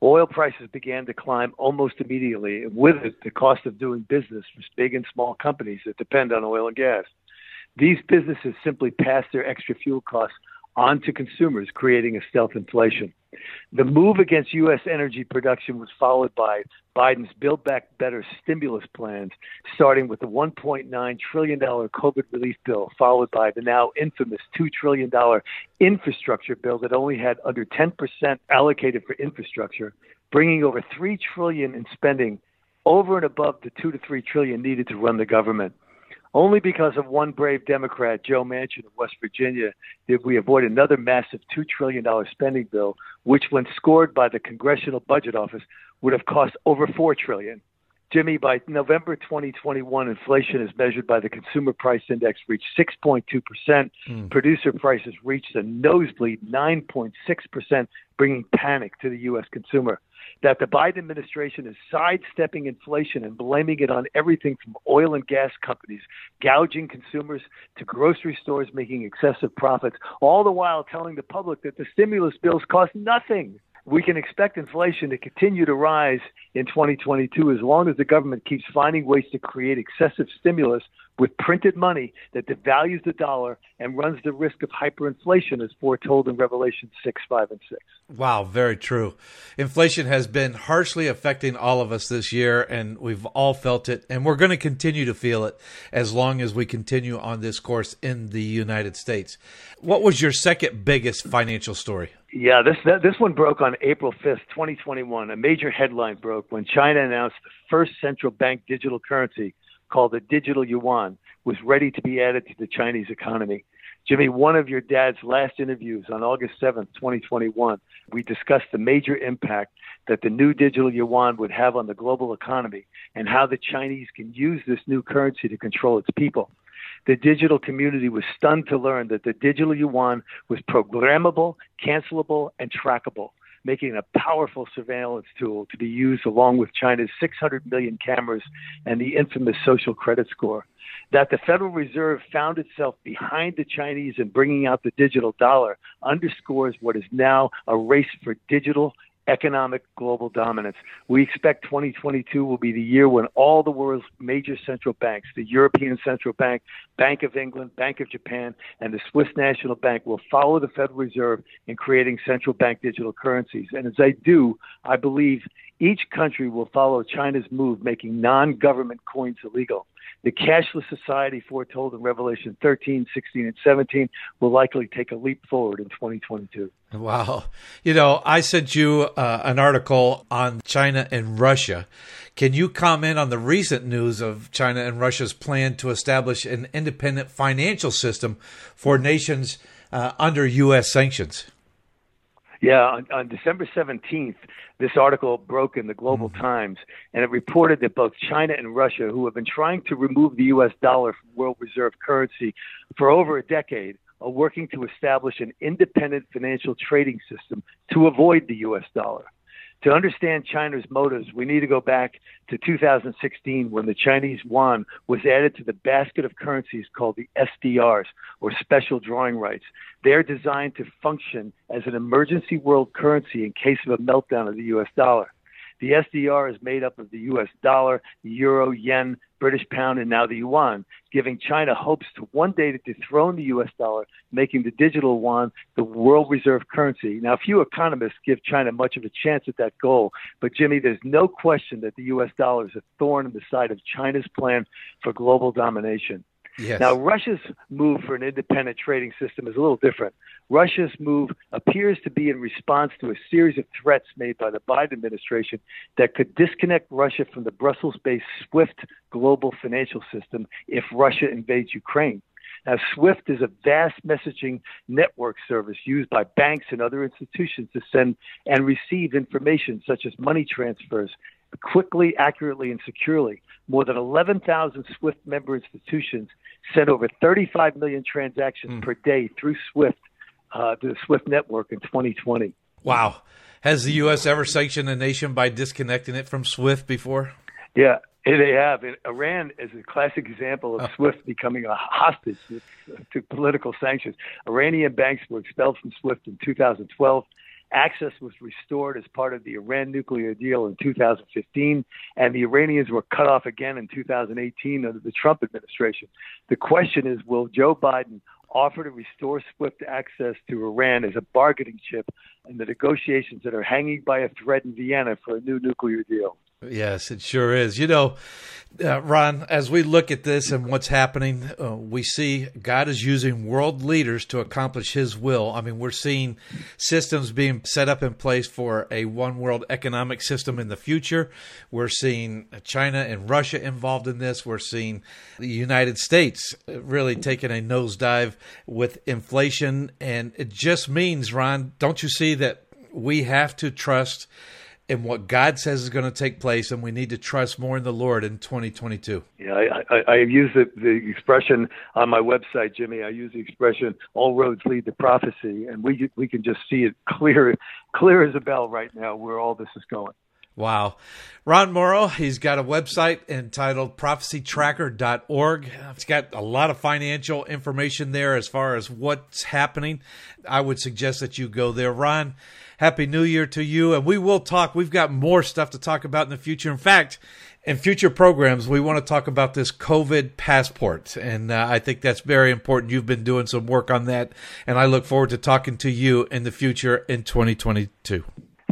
Oil prices began to climb almost immediately, and with it, the cost of doing business for big and small companies that depend on oil and gas. These businesses simply passed their extra fuel costs onto consumers, creating a stealth inflation. The move against U S energy production was followed by Biden's Build Back Better stimulus plans, starting with the one point nine trillion dollars COVID relief bill, followed by the now infamous two trillion dollars infrastructure bill that only had under ten percent allocated for infrastructure, bringing over three trillion dollars in spending over and above the two to three trillion dollars needed to run the government. Only because of one brave Democrat, Joe Manchin of West Virginia, did we avoid another massive two trillion dollars spending bill, which, when scored by the Congressional Budget Office, would have cost over four trillion dollars. Jimmy, by November twenty twenty-one, inflation as measured by the Consumer Price Index reached six point two percent. Mm. Producer prices reached a nosebleed nine point six percent, bringing panic to the U S consumer. That the Biden administration is sidestepping inflation and blaming it on everything from oil and gas companies, gouging consumers, to grocery stores making excessive profits, all the while telling the public that the stimulus bills cost nothing. We can expect inflation to continue to rise in twenty twenty-two as long as the government keeps finding ways to create excessive stimulus with printed money that devalues the dollar and runs the risk of hyperinflation as foretold in Revelation six, five, and six. Wow, very true. Inflation has been harshly affecting all of us this year, and we've all felt it, and we're going to continue to feel it as long as we continue on this course in the United States. What was your second biggest financial story? Yeah, this this one broke on April fifth, twenty twenty-one. A major headline broke when China announced the first central bank digital currency, called the digital yuan, was ready to be added to the Chinese economy. Jimmy, one of your dad's last interviews on August seventh, twenty twenty-one, we discussed the major impact that the new digital yuan would have on the global economy and how the Chinese can use this new currency to control its people. The digital community was stunned to learn that the digital yuan was programmable, cancelable, and trackable, making a powerful surveillance tool to be used along with China's six hundred million cameras and the infamous social credit score. That the Federal Reserve found itself behind the Chinese in bringing out the digital dollar underscores what is now a race for digital economic global dominance. We expect twenty twenty-two will be the year when all the world's major central banks, the European Central Bank, Bank of England, Bank of Japan, and the Swiss National Bank, will follow the Federal Reserve in creating central bank digital currencies. And as they do, I believe each country will follow China's move, making non-government coins illegal. The cashless society foretold in Revelation thirteen, sixteen, and seventeen will likely take a leap forward in twenty twenty-two. Wow. You know, I sent you uh, an article on China and Russia. Can you comment on the recent news of China and Russia's plan to establish an independent financial system for nations uh, under U S sanctions. Yeah, on, on December seventeenth, this article broke in the Global mm-hmm. Times, and it reported that both China and Russia, who have been trying to remove the U S dollar from world reserve currency for over a decade, are working to establish an independent financial trading system to avoid the U S dollar. To understand China's motives, we need to go back to two thousand sixteen, when the Chinese yuan was added to the basket of currencies called the S D Rs, or special drawing rights. They're designed to function as an emergency world currency in case of a meltdown of the U S dollar. The S D R is made up of the U S dollar, euro, yen, British pound, and now the yuan, giving China hopes to one day to dethrone the U S dollar, making the digital yuan the world reserve currency. Now, few economists give China much of a chance at that goal, but Jimmy, there's no question that the U S dollar is a thorn in the side of China's plan for global domination. Yes. Now, Russia's move for an independent trading system is a little different. Russia's move appears to be in response to a series of threats made by the Biden administration that could disconnect Russia from the Brussels-based SWIFT global financial system if Russia invades Ukraine. Now, SWIFT is a vast messaging network service used by banks and other institutions to send and receive information such as money transfers, quickly, accurately, and securely. More than eleven thousand SWIFT member institutions sent over thirty-five million transactions mm. per day through SWIFT, uh, to the SWIFT network in twenty twenty. Wow. Has the U S ever sanctioned a nation by disconnecting it from SWIFT before? Yeah, they have. Iran is a classic example of oh. SWIFT becoming a hostage to political sanctions. Iranian banks were expelled from SWIFT in two thousand twelve. Access was restored as part of the Iran nuclear deal in two thousand fifteen, and the Iranians were cut off again in two thousand eighteen under the Trump administration. The question is, will Joe Biden offer to restore SWIFT access to Iran as a bargaining chip in the negotiations that are hanging by a thread in Vienna for a new nuclear deal? Yes, it sure is. You know, uh, Ron, as we look at this and what's happening, uh, we see God is using world leaders to accomplish his will. I mean, we're seeing systems being set up in place for a one world economic system in the future. We're seeing China and Russia involved in this. We're seeing the United States really taking a nosedive with inflation. And it just means, Ron, don't you see that we have to trust and what God says is going to take place, and we need to trust more in the Lord in twenty twenty-two. Yeah, I, I, I use the, the expression on my website, Jimmy. I use the expression, all roads lead to prophecy, and we we can just see it clear, clear as a bell right now where all this is going. Wow. Ron Mirro, he's got a website entitled prophecy tracker dot org. It's got a lot of financial information there as far as what's happening. I would suggest that you go there. Ron, Happy New Year to you, and we will talk. We've got more stuff to talk about in the future. In fact, in future programs, we want to talk about this COVID passport, and uh, I think that's very important. You've been doing some work on that, and I look forward to talking to you in the future in twenty twenty-two.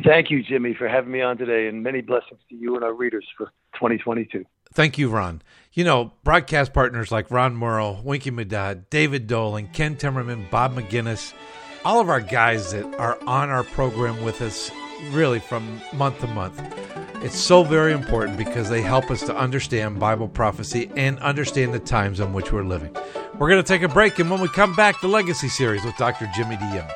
Thank you, Jimmy, for having me on today, and many blessings to you and our readers for twenty twenty-two. Thank you, Ron. You know, broadcast partners like Ron Mirro, Winkie Medad, David Dolan, Ken Timmerman, Bob McGinnis, all of our guys that are on our program with us really from month to month. It's so very important because they help us to understand Bible prophecy and understand the times in which we're living. We're going to take a break, and when we come back, the Legacy Series with Doctor Jimmy DeYoung.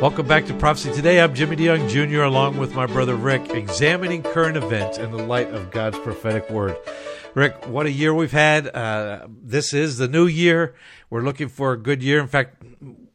Welcome back to Prophecy Today. I'm Jimmy DeYoung Junior along with my brother Rick, examining current events in the light of God's prophetic word. Rick, what a year we've had. Uh, this is the new year. We're looking for a good year. In fact,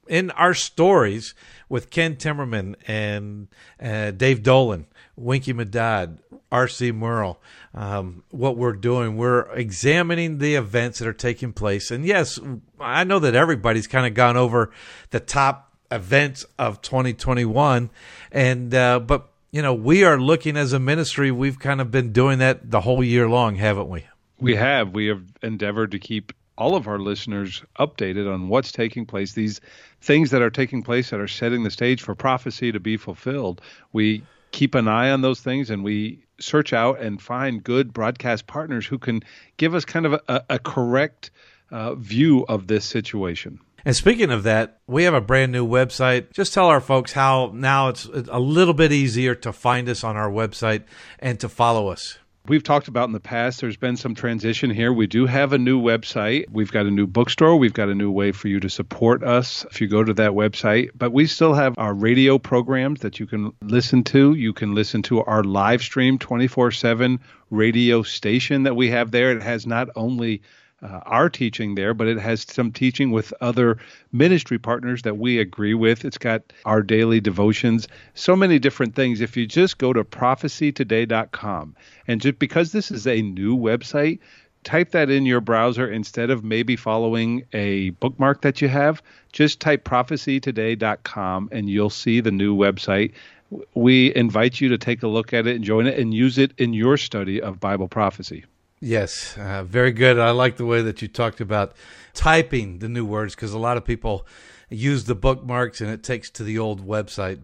in our stories with Ken Timmerman and uh, Dave Dolan, Winkie Medad, R C Merle, um, what we're doing, we're examining the events that are taking place. And yes, I know that everybody's kind of gone over the top events of twenty twenty-one, and uh, but you know, we are looking as a ministry. We've kind of been doing that the whole year long, haven't we? We have. We have endeavored to keep all of our listeners updated on what's taking place. These things that are taking place that are setting the stage for prophecy to be fulfilled. We keep an eye on those things, and we search out and find good broadcast partners who can give us kind of a, a correct Uh, view of this situation. And speaking of that, we have a brand new website. Just tell our folks how now it's a little bit easier to find us on our website and to follow us. We've talked about in the past, there's been some transition here. We do have a new website. We've got a new bookstore. We've got a new way for you to support us if you go to that website. But we still have our radio programs that you can listen to. You can listen to our live stream twenty-four seven radio station that we have there. It has not only Uh, our teaching there, but it has some teaching with other ministry partners that we agree with. It's got our daily devotions, so many different things. If you just go to prophecy today dot com, and just because this is a new website, type that in your browser instead of maybe following a bookmark that you have. Just type prophecy today dot com, and you'll see the new website. We invite you to take a look at it and join it and use it in your study of Bible prophecy. Yes, uh, very good. I like the way that you talked about typing the new words, because a lot of people use the bookmarks and it takes to the old website.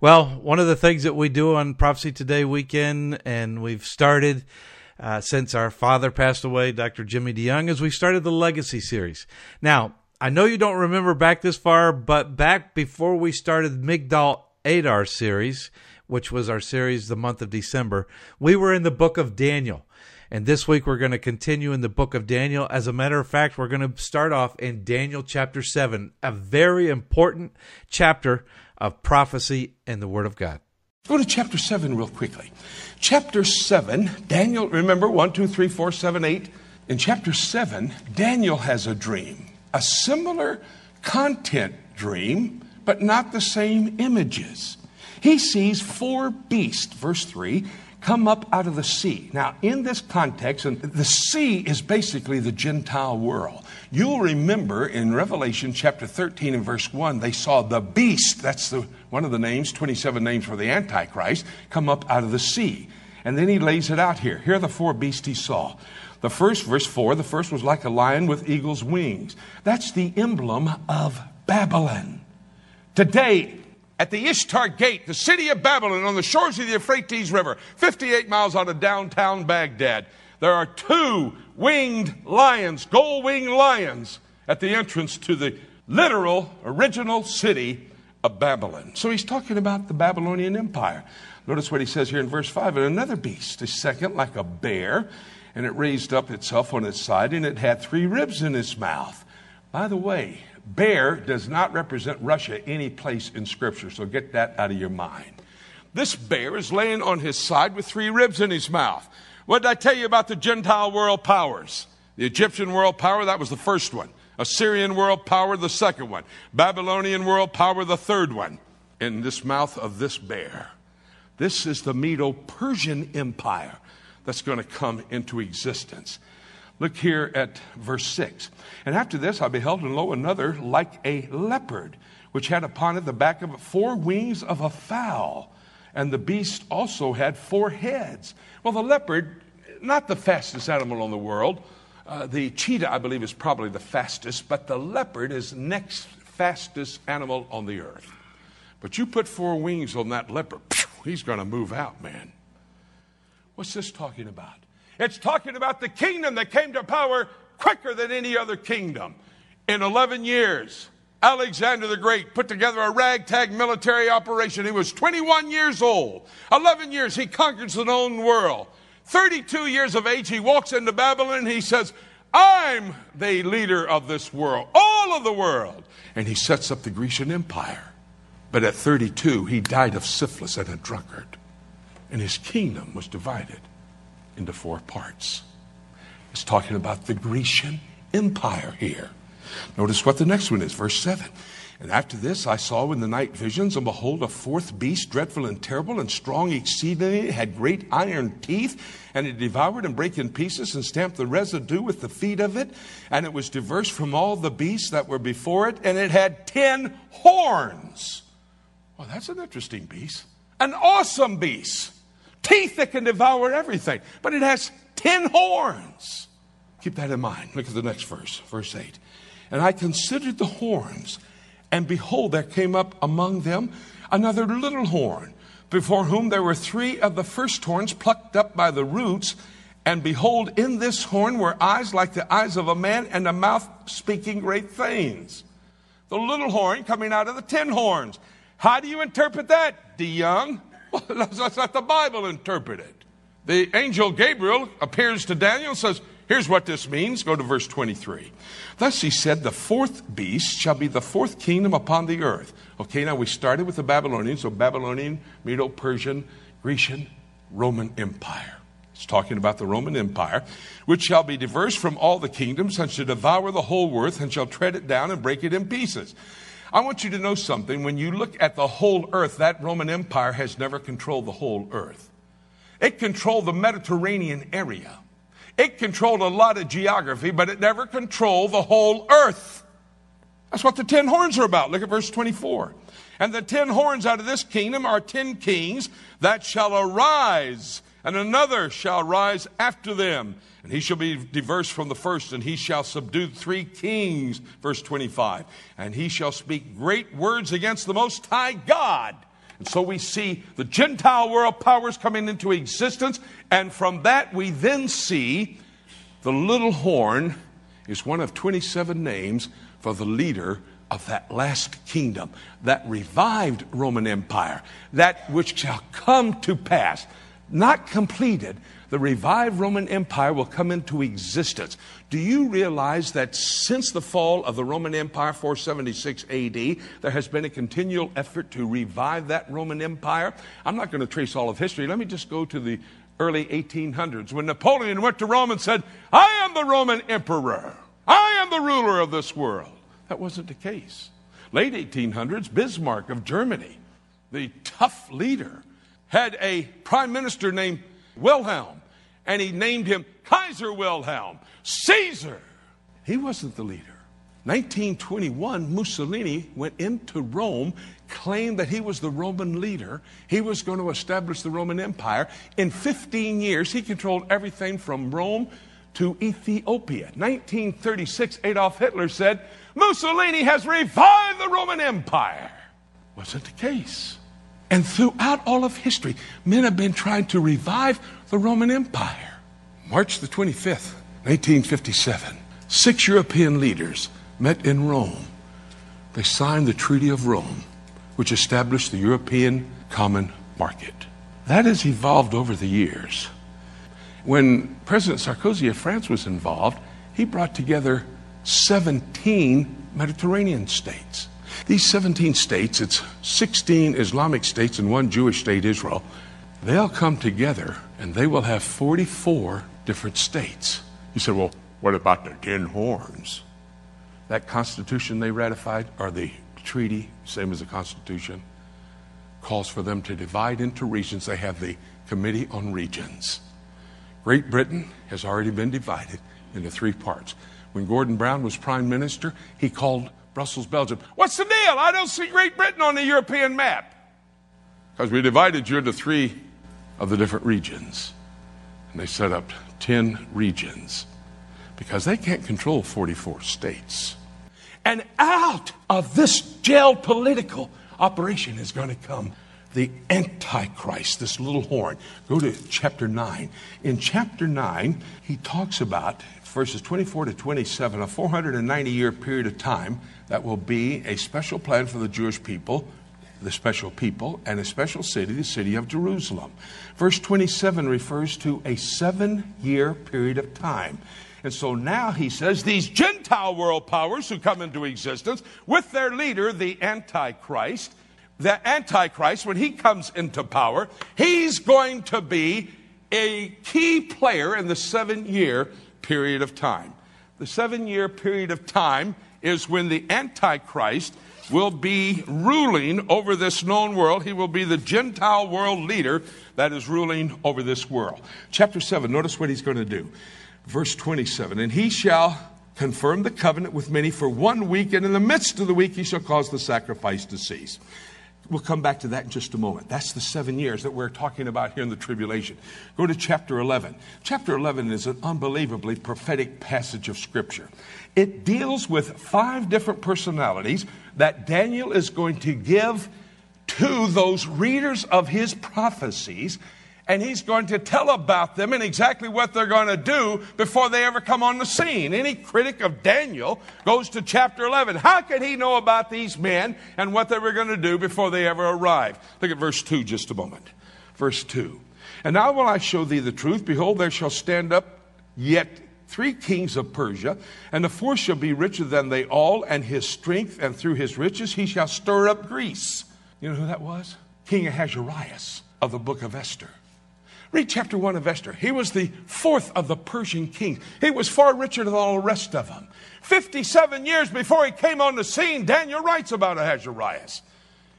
Well, one of the things that we do on Prophecy Today weekend, and we've started uh, since our father passed away, Doctor Jimmy DeYoung, is we started the Legacy Series. Now, I know you don't remember back this far, but back before we started Migdal Adar series, which was our series the month of December, we were in the book of Daniel. And this week, we're going to continue in the book of Daniel. As a matter of fact, we're going to start off in Daniel chapter seven, a very important chapter of prophecy and the Word of God. Go to chapter seven real quickly. Chapter seven, Daniel, remember, one, two, three, four, seven, eight. In chapter seven, Daniel has a dream, a similar content dream, but not the same images. He sees four beasts, verse three, come up out of the sea. Now, in this context, and the sea is basically the Gentile world. You'll remember in Revelation chapter thirteen and verse one, they saw the beast, that's the one of the names, twenty-seven names for the Antichrist, come up out of the sea. And then he lays it out here. Here are the four beasts he saw. The first, verse four, the first was like a lion with eagle's wings. That's the emblem of Babylon. Today, at the Ishtar Gate, the city of Babylon, on the shores of the Euphrates River, fifty-eight miles out of downtown Baghdad, there are two winged lions, gold-winged lions, at the entrance to the literal, original city of Babylon. So he's talking about the Babylonian Empire. Notice what he says here in verse five. And another beast, is second, like a bear, and it raised up itself on its side, and it had three ribs in its mouth. By the way, bear does not represent Russia any place in Scripture, so get that out of your mind. This bear is laying on his side with three ribs in his mouth. What did I tell you about the Gentile world powers? The Egyptian world power, that was the first one. Assyrian world power, the second one. Babylonian world power, the third one. In this mouth of this bear. This is the Medo-Persian Empire that's going to come into existence. Look here at verse six. And after this I beheld, and lo, another like a leopard, which had upon it the back of it four wings of a fowl. And the beast also had four heads. Well, the leopard, not the fastest animal in the world. Uh, the cheetah, I believe, is probably the fastest. But the leopard is next fastest animal on the earth. But you put four wings on that leopard, he's going to move out, man. What's this talking about? It's talking about the kingdom that came to power quicker than any other kingdom. In eleven years, Alexander the Great put together a ragtag military operation. He was twenty-one years old. eleven years, he conquers the known world. thirty-two years of age, he walks into Babylon and he says, I'm the leader of this world, all of the world. And he sets up the Grecian Empire. But at thirty-two, he died of syphilis and a drunkard. And his kingdom was divided into four parts. It's talking about the Grecian Empire here. Notice what the next one is, verse seven. And after this I saw in the night visions, and behold, a fourth beast, dreadful and terrible, and strong exceedingly, it had great iron teeth, and it devoured and brake in pieces, and stamped the residue with the feet of it, and it was diverse from all the beasts that were before it, and it had ten horns. Well, that's an interesting beast. An awesome beast. Teeth that can devour everything. But it has ten horns. Keep that in mind. Look at the next verse, verse eight. And I considered the horns, and behold, there came up among them another little horn, before whom there were three of the first horns plucked up by the roots. And behold, in this horn were eyes like the eyes of a man, and a mouth speaking great things. the little horn coming out of the ten horns. How do you interpret that, DeYoung? Well, that's not the Bible interpret it. The angel Gabriel appears to Daniel and says, here's what this means. Go to verse twenty-three. Thus he said, the fourth beast shall be the fourth kingdom upon the earth. Okay, now we started with the Babylonians, so Babylonian, Medo-Persian, Grecian, Roman Empire. It's talking about the Roman Empire, which shall be diverse from all the kingdoms and shall devour the whole earth and shall tread it down and break it in pieces. I want you to know something. When you look at the whole earth, that Roman Empire has never controlled the whole earth. It controlled the Mediterranean area. It controlled a lot of geography, but it never controlled the whole earth. That's what the ten horns are about. Look at verse twenty-four. And the ten horns out of this kingdom are ten kings that shall arise, and another shall rise after them. And he shall be diverse from the first, and he shall subdue three kings. Verse twenty-five. And he shall speak great words against the Most High God. And so we see the Gentile world powers coming into existence. And from that we then see the little horn is one of twenty-seven names for the leader of that last kingdom, that revived Roman Empire, that which shall come to pass. Not completed, the revived Roman Empire will come into existence. Do you realize that since the fall of the Roman Empire, four seventy-six A D, there has been a continual effort to revive that Roman Empire? I'm not going to trace all of history. Let me just go to the early eighteen hundreds when Napoleon went to Rome and said, I am the Roman emperor. I am the ruler of this world. That wasn't the case. Late eighteen hundreds, Bismarck of Germany, the tough leader, had a prime minister named Wilhelm, and he named him Kaiser Wilhelm, Caesar. He wasn't the leader. nineteen twenty-one, Mussolini went into Rome, claimed that he was the Roman leader. He was going to establish the Roman Empire. In fifteen years, he controlled everything from Rome to Ethiopia. nineteen thirty-six, Adolf Hitler said, Mussolini has revived the Roman Empire. Wasn't the case. And throughout all of history, men have been trying to revive the Roman Empire. March the twenty-fifth, nineteen fifty-seven, six European leaders met in Rome. They signed the Treaty of Rome, which established the European Common Market. That has evolved over the years. When President Sarkozy of France was involved, he brought together seventeen Mediterranean states. These seventeen states, it's sixteen Islamic states and one Jewish state, Israel, they'll come together and they will have forty-four different states. You say, well, what about the ten horns? That constitution they ratified, or the treaty, same as the constitution, calls for them to divide into regions. They have the Committee on Regions. Great Britain has already been divided into three parts. When Gordon Brown was prime minister, he called Brussels, Belgium. What's the deal? I don't see Great Britain on the European map. Because we divided you into three of the different regions. And they set up ten regions. Because they can't control forty-four states. And out of this geopolitical operation is going to come the Antichrist, this little horn. Go to chapter nine. In chapter nine, he talks about verses twenty-four to twenty-seven, a four hundred ninety year period of time that will be a special plan for the Jewish people, the special people, and a special city, the city of Jerusalem. Verse twenty-seven refers to a seven year period of time. And so now he says these Gentile world powers who come into existence with their leader, the Antichrist, the Antichrist, when he comes into power, he's going to be a key player in the seven year period of time. The seven year period of time is when the Antichrist will be ruling over this known world. He will be the Gentile world leader that is ruling over this world. Chapter seven, notice what he's going to do. Verse twenty-seven, and he shall confirm the covenant with many for one week, and in the midst of the week he shall cause the sacrifice to cease. We'll come back to that in just a moment. That's the seven years that we're talking about here in the tribulation. Go to chapter eleven. Chapter eleven is an unbelievably prophetic passage of Scripture. It deals with five different personalities that Daniel is going to give to those readers of his prophecies and he's going to tell about them and exactly what they're going to do before they ever come on the scene. Any critic of Daniel goes to chapter eleven. How could he know about these men and what they were going to do before they ever arrived? Look at verse two just a moment. Verse two. And now will I show thee the truth. Behold, there shall stand up yet three kings of Persia, and the fourth shall be richer than they all, and his strength, and through his riches he shall stir up Greece. You know who that was? King Ahasuerus of the book of Esther. Read chapter one of Esther. He was the fourth of the Persian kings. He was far richer than all the rest of them. fifty-seven years before he came on the scene, Daniel writes about Ahasuerus.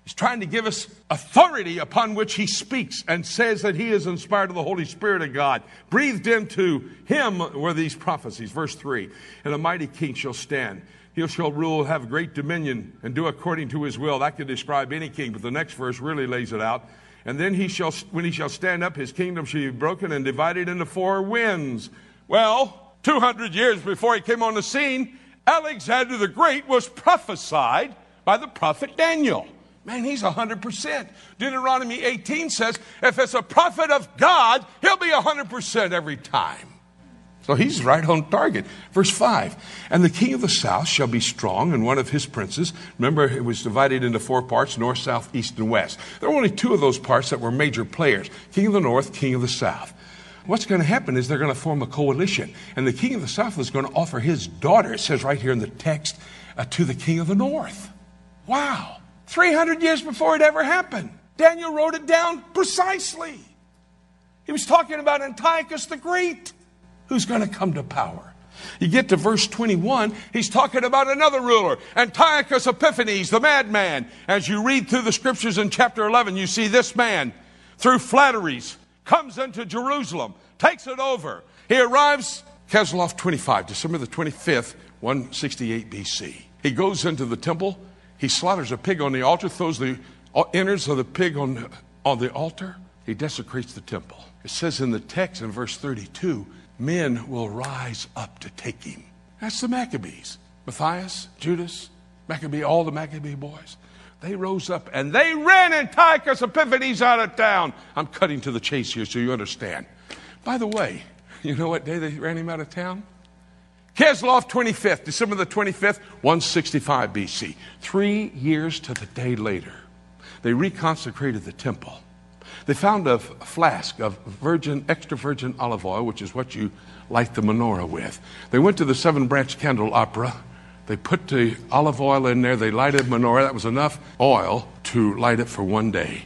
He's trying to give us authority upon which he speaks and says that he is inspired of the Holy Spirit of God. Breathed into him were these prophecies. Verse three, and a mighty king shall stand. He shall rule, have great dominion, and do according to his will. That could describe any king, but the next verse really lays it out. And then he shall, when he shall stand up, his kingdom shall be broken and divided into four winds. Well, two hundred years before he came on the scene, Alexander the Great was prophesied by the prophet Daniel. Man, he's one hundred percent. Deuteronomy eighteen says, if it's a prophet of God, he'll be one hundred percent every time. So he's right on target. Verse five, and the king of the south shall be strong, and one of his princes. Remember, it was divided into four parts, north, south, east, and west. There were only two of those parts that were major players, king of the north, king of the south. What's going to happen is they're going to form a coalition, and the king of the south is going to offer his daughter, it says right here in the text, uh, to the king of the north. Wow. three hundred years before it ever happened. Daniel wrote it down precisely. He was talking about Antiochus the Great, who's going to come to power. You get to verse twenty-one, he's talking about another ruler, Antiochus Epiphanes, the madman. As you read through the scriptures in chapter eleven, you see this man, through flatteries, comes into Jerusalem, takes it over. He arrives, Kesloff twenty-five, December the twenty-fifth, one sixty-eight B C. He goes into the temple. He slaughters a pig on the altar, throws the innards of the pig on, on the altar. He desecrates the temple. It says in the text in verse thirty-two, men will rise up to take him. That's the Maccabees. Matthias, Judas, Maccabee, all the Maccabee boys. They rose up and they ran Antiochus Epiphanes out of town. I'm cutting to the chase here so you understand. By the way, you know what day they ran him out of town? Kesloff twenty-fifth, December the twenty-fifth, one sixty-five B C. Three years to the day later, they reconsecrated the temple. They found a flask of virgin, extra virgin olive oil, which is what you light the menorah with. They went to the Seven Branch Candle Opera. They put the olive oil in there. They lighted the menorah. That was enough oil to light it for one day.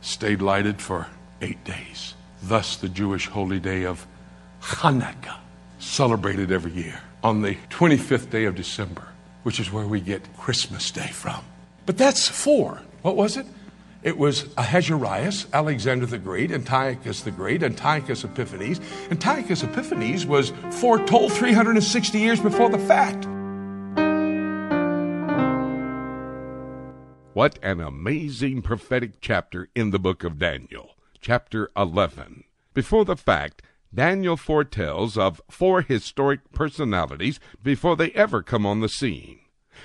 Stayed lighted for eight days. Thus the Jewish holy day of Hanukkah. Celebrated every year on the twenty-fifth day of December, which is where we get Christmas Day from. But that's four. What was it? It was Ahasuerus, Alexander the Great, Antiochus the Great, Antiochus Epiphanes. Antiochus Epiphanes was foretold three hundred sixty years before the fact. What an amazing prophetic chapter in the book of Daniel, chapter eleven. Before the fact, Daniel foretells of four historic personalities before they ever come on the scene.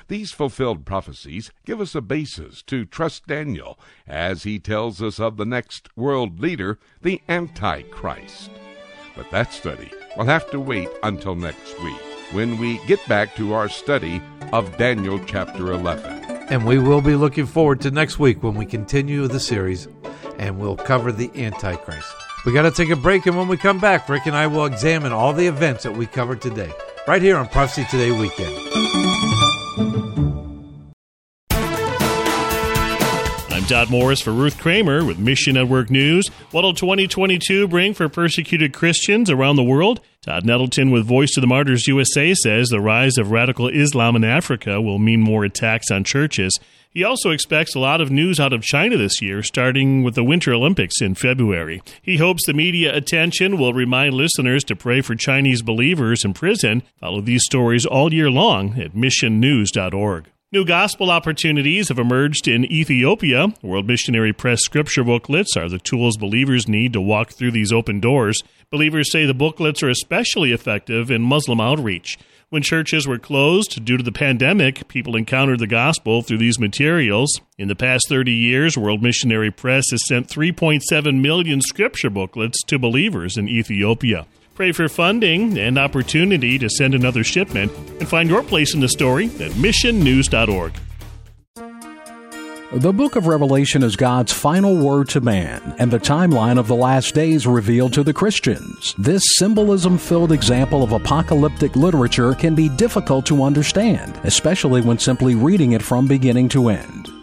These fulfilled prophecies give us a basis to trust Daniel as he tells us of the next world leader, the Antichrist. But that study will have to wait until next week when we get back to our study of Daniel chapter eleven. And we will be looking forward to next week when we continue the series and we'll cover the Antichrist. We got to take a break, and when we come back, Rick and I will examine all the events that we covered today, right here on Prophecy Today Weekend. I'm Todd Morris for Ruth Kramer with Mission Network News. What will twenty twenty-two bring for persecuted Christians around the world? Todd Nettleton with Voice of the Martyrs U S A says the rise of radical Islam in Africa will mean more attacks on churches. He also expects a lot of news out of China this year, starting with the Winter Olympics in February. He hopes the media attention will remind listeners to pray for Chinese believers in prison. Follow these stories all year long at mission news dot org. New gospel opportunities have emerged in Ethiopia. World Missionary Press scripture booklets are the tools believers need to walk through these open doors. Believers say the booklets are especially effective in Muslim outreach. When churches were closed due to the pandemic, people encountered the gospel through these materials. In the past thirty years, World Missionary Press has sent three point seven million scripture booklets to believers in Ethiopia. Pray for funding and opportunity to send another shipment, and find your place in the story at mission news dot org. The book of Revelation is God's final word to man, and the timeline of the last days revealed to the Christians. This symbolism-filled example of apocalyptic literature can be difficult to understand, especially when simply reading it from beginning to end.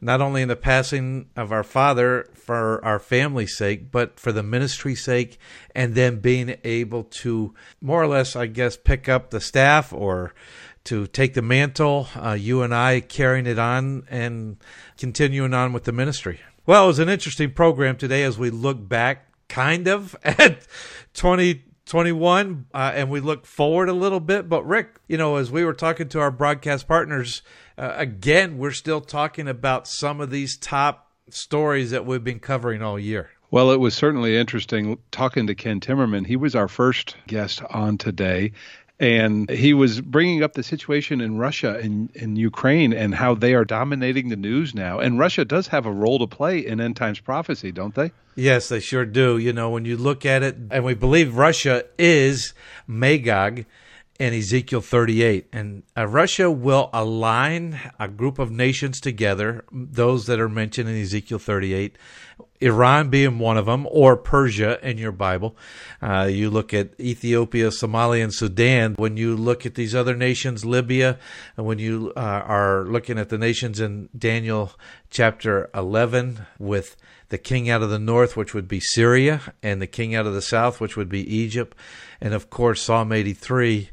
not only in the passing of our father for our family's sake, but for the ministry's sake, and then being able to more or less, I guess, pick up the staff or to take the mantle, uh, you and I carrying it on and continuing on with the ministry. Well, it was an interesting program today as we look back kind of at twenty twenty-one, uh, and we look forward a little bit. But Rick, you know, as we were talking to our broadcast partners, uh, again, we're still talking about some of these top stories that we've been covering all year. Well, it was certainly interesting talking to Ken Timmerman. He was our first guest on today, and he was bringing up the situation in Russia and in Ukraine and how they are dominating the news now. And Russia does have a role to play in end times prophecy, don't they? Yes, they sure do. You know, when you look at it, and we believe Russia is Magog in Ezekiel thirty-eight. And uh, Russia will align a group of nations together, those that are mentioned in Ezekiel thirty-eight, Iran being one of them, or Persia in your Bible. Uh, you look at Ethiopia, Somalia, and Sudan. When you look at these other nations, Libya, and when you uh, are looking at the nations in Daniel chapter eleven with the king out of the north, which would be Syria, and the king out of the south, which would be Egypt. And, of course, Psalm eighty-three,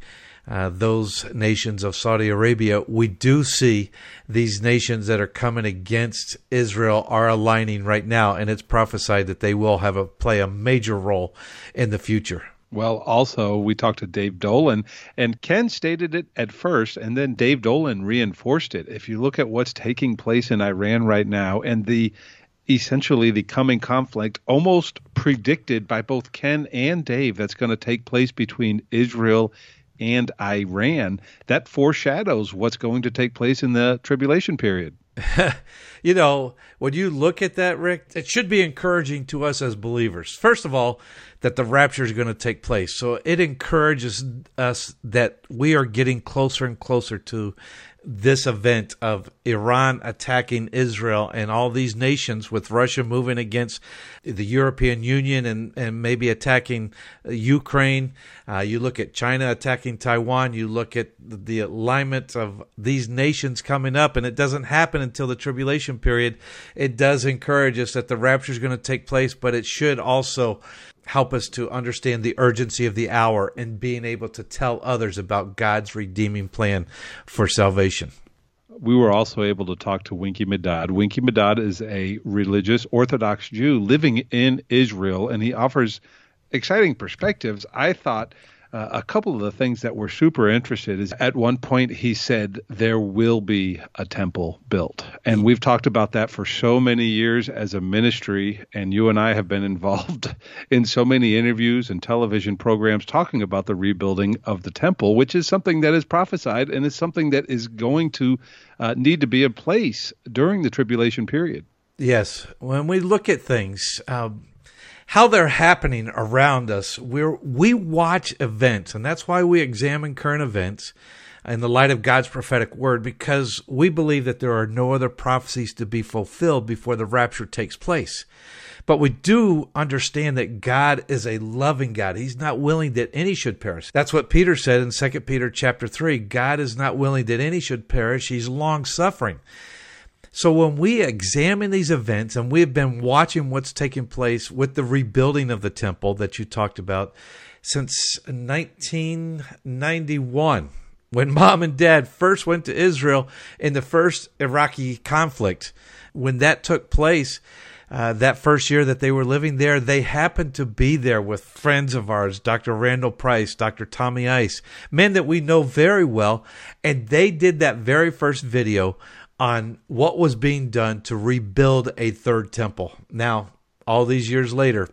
uh, those nations of Saudi Arabia, we do see these nations that are coming against Israel are aligning right now, and it's prophesied that they will have a play a major role in the future. Well, also, we talked to Dave Dolan, and Ken stated it at first, and then Dave Dolan reinforced it. If you look at what's taking place in Iran right now and the essentially the coming conflict almost predicted by both Ken and Dave that's going to take place between Israel and Iran, that foreshadows what's going to take place in the tribulation period. You know, when you look at that, Rick, it should be encouraging to us as believers. First of all, that the rapture is going to take place. So it encourages us that we are getting closer and closer to this event of Iran attacking Israel and all these nations, with Russia moving against the European Union and, and maybe attacking Ukraine. Uh, you look at China attacking Taiwan. You look at the alignment of these nations coming up, and it doesn't happen until the tribulation period. It does encourage us that the rapture is going to take place, but it should also help us to understand the urgency of the hour and being able to tell others about God's redeeming plan for salvation. We were also able to talk to Winkie Medad. Winkie Medad is a religious Orthodox Jew living in Israel, and he offers exciting perspectives. I thought uh, a couple of the things that were super interesting is at one point he said, there will be a temple built. And we've talked about that for so many years as a ministry, and you and I have been involved in so many interviews and television programs talking about the rebuilding of the temple, which is something that is prophesied and is something that is going to uh, need to be in place during the tribulation period. Yes. When we look at things, um, how they're happening around us, we we watch events, and that's why we examine current events in the light of God's prophetic word, because we believe that there are no other prophecies to be fulfilled before the rapture takes place. But we do understand that God is a loving God. He's not willing that any should perish. That's what Peter said in Second Peter chapter three. God is not willing that any should perish. He's long-suffering. So when we examine these events, and we've been watching what's taking place with the rebuilding of the temple that you talked about since nineteen ninety-one, when Mom and Dad first went to Israel in the first Iraqi conflict, when that took place, Uh, that first year that they were living there, they happened to be there with friends of ours, Doctor Randall Price, Doctor Tommy Ice, men that we know very well. And they did that very first video on what was being done to rebuild a third temple. Now, all these years later,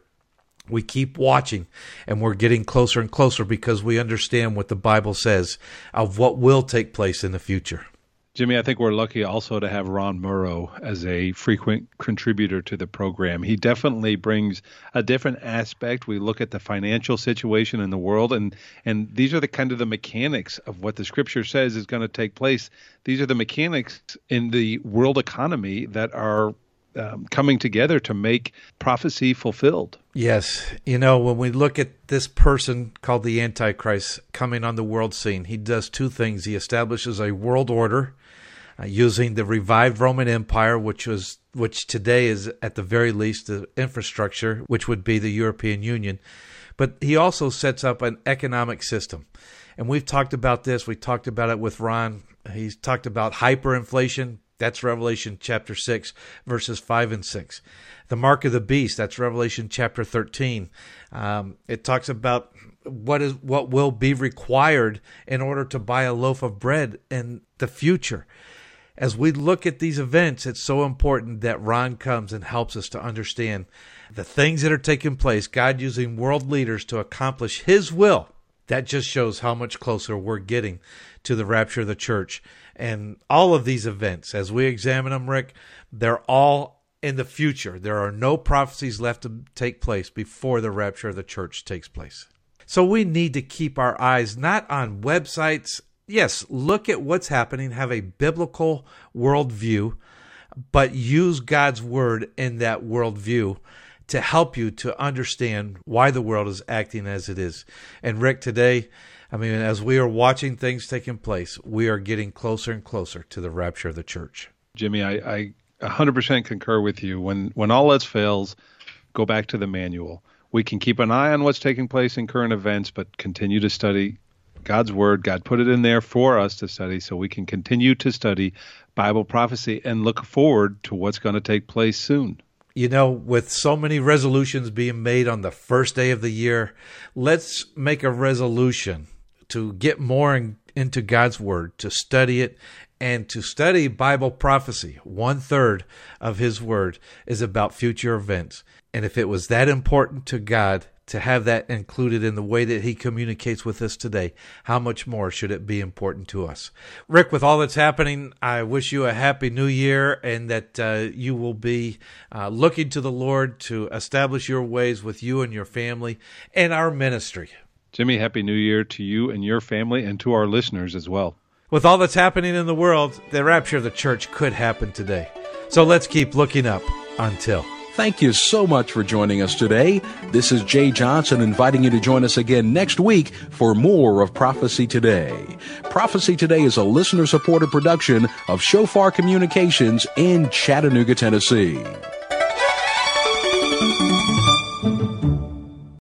we keep watching, and we're getting closer and closer because we understand what the Bible says of what will take place in the future. Jimmy, I think we're lucky also to have Ron Mirro as a frequent contributor to the program. He definitely brings a different aspect. We look at the financial situation in the world, and, and these are the kind of the mechanics of what the Scripture says is going to take place. These are the mechanics in the world economy that are um, coming together to make prophecy fulfilled. Yes. You know, when we look at this person called the Antichrist coming on the world scene, he does two things. He establishes a world order Uh, using the revived Roman Empire, which was which today is at the very least the infrastructure, which would be the European Union. But he also sets up an economic system. And we've talked about this. We talked about it with Ron. He's talked about hyperinflation. That's Revelation chapter six, verses five and six. The mark of the beast, that's Revelation chapter thirteen. Um, it talks about what is what will be required in order to buy a loaf of bread in the future. As we look at these events, it's so important that Ron comes and helps us to understand the things that are taking place, God using world leaders to accomplish his will. That just shows how much closer we're getting to the rapture of the church. And all of these events, as we examine them, Rick, they're all in the future. There are no prophecies left to take place before the rapture of the church takes place. So we need to keep our eyes not on websites. Yes, look at what's happening, have a biblical worldview, but use God's word in that worldview to help you to understand why the world is acting as it is. And Rick, today, I mean, as we are watching things taking place, we are getting closer and closer to the rapture of the church. Jimmy, I, I one hundred percent concur with you. When, when all else fails, go back to the manual. We can keep an eye on what's taking place in current events, but continue to study God's word. God put it in there for us to study so we can continue to study Bible prophecy and look forward to what's going to take place soon. You know, with so many resolutions being made on the first day of the year, let's make a resolution to get more in, into God's word, to study it, and to study Bible prophecy. One third of his word is about future events. And if it was that important to God to have that included in the way that he communicates with us today, how much more should it be important to us? Rick, with all that's happening, I wish you a happy new year, and that uh, you will be uh, looking to the Lord to establish your ways with you and your family and our ministry. Jimmy, happy new year to you and your family, and to our listeners as well. With all that's happening in the world, the rapture of the church could happen today. So let's keep looking up until... Thank you so much for joining us today. This is Jay Johnson inviting you to join us again next week for more of Prophecy Today. Prophecy Today is a listener-supported production of Shofar Communications in Chattanooga, Tennessee.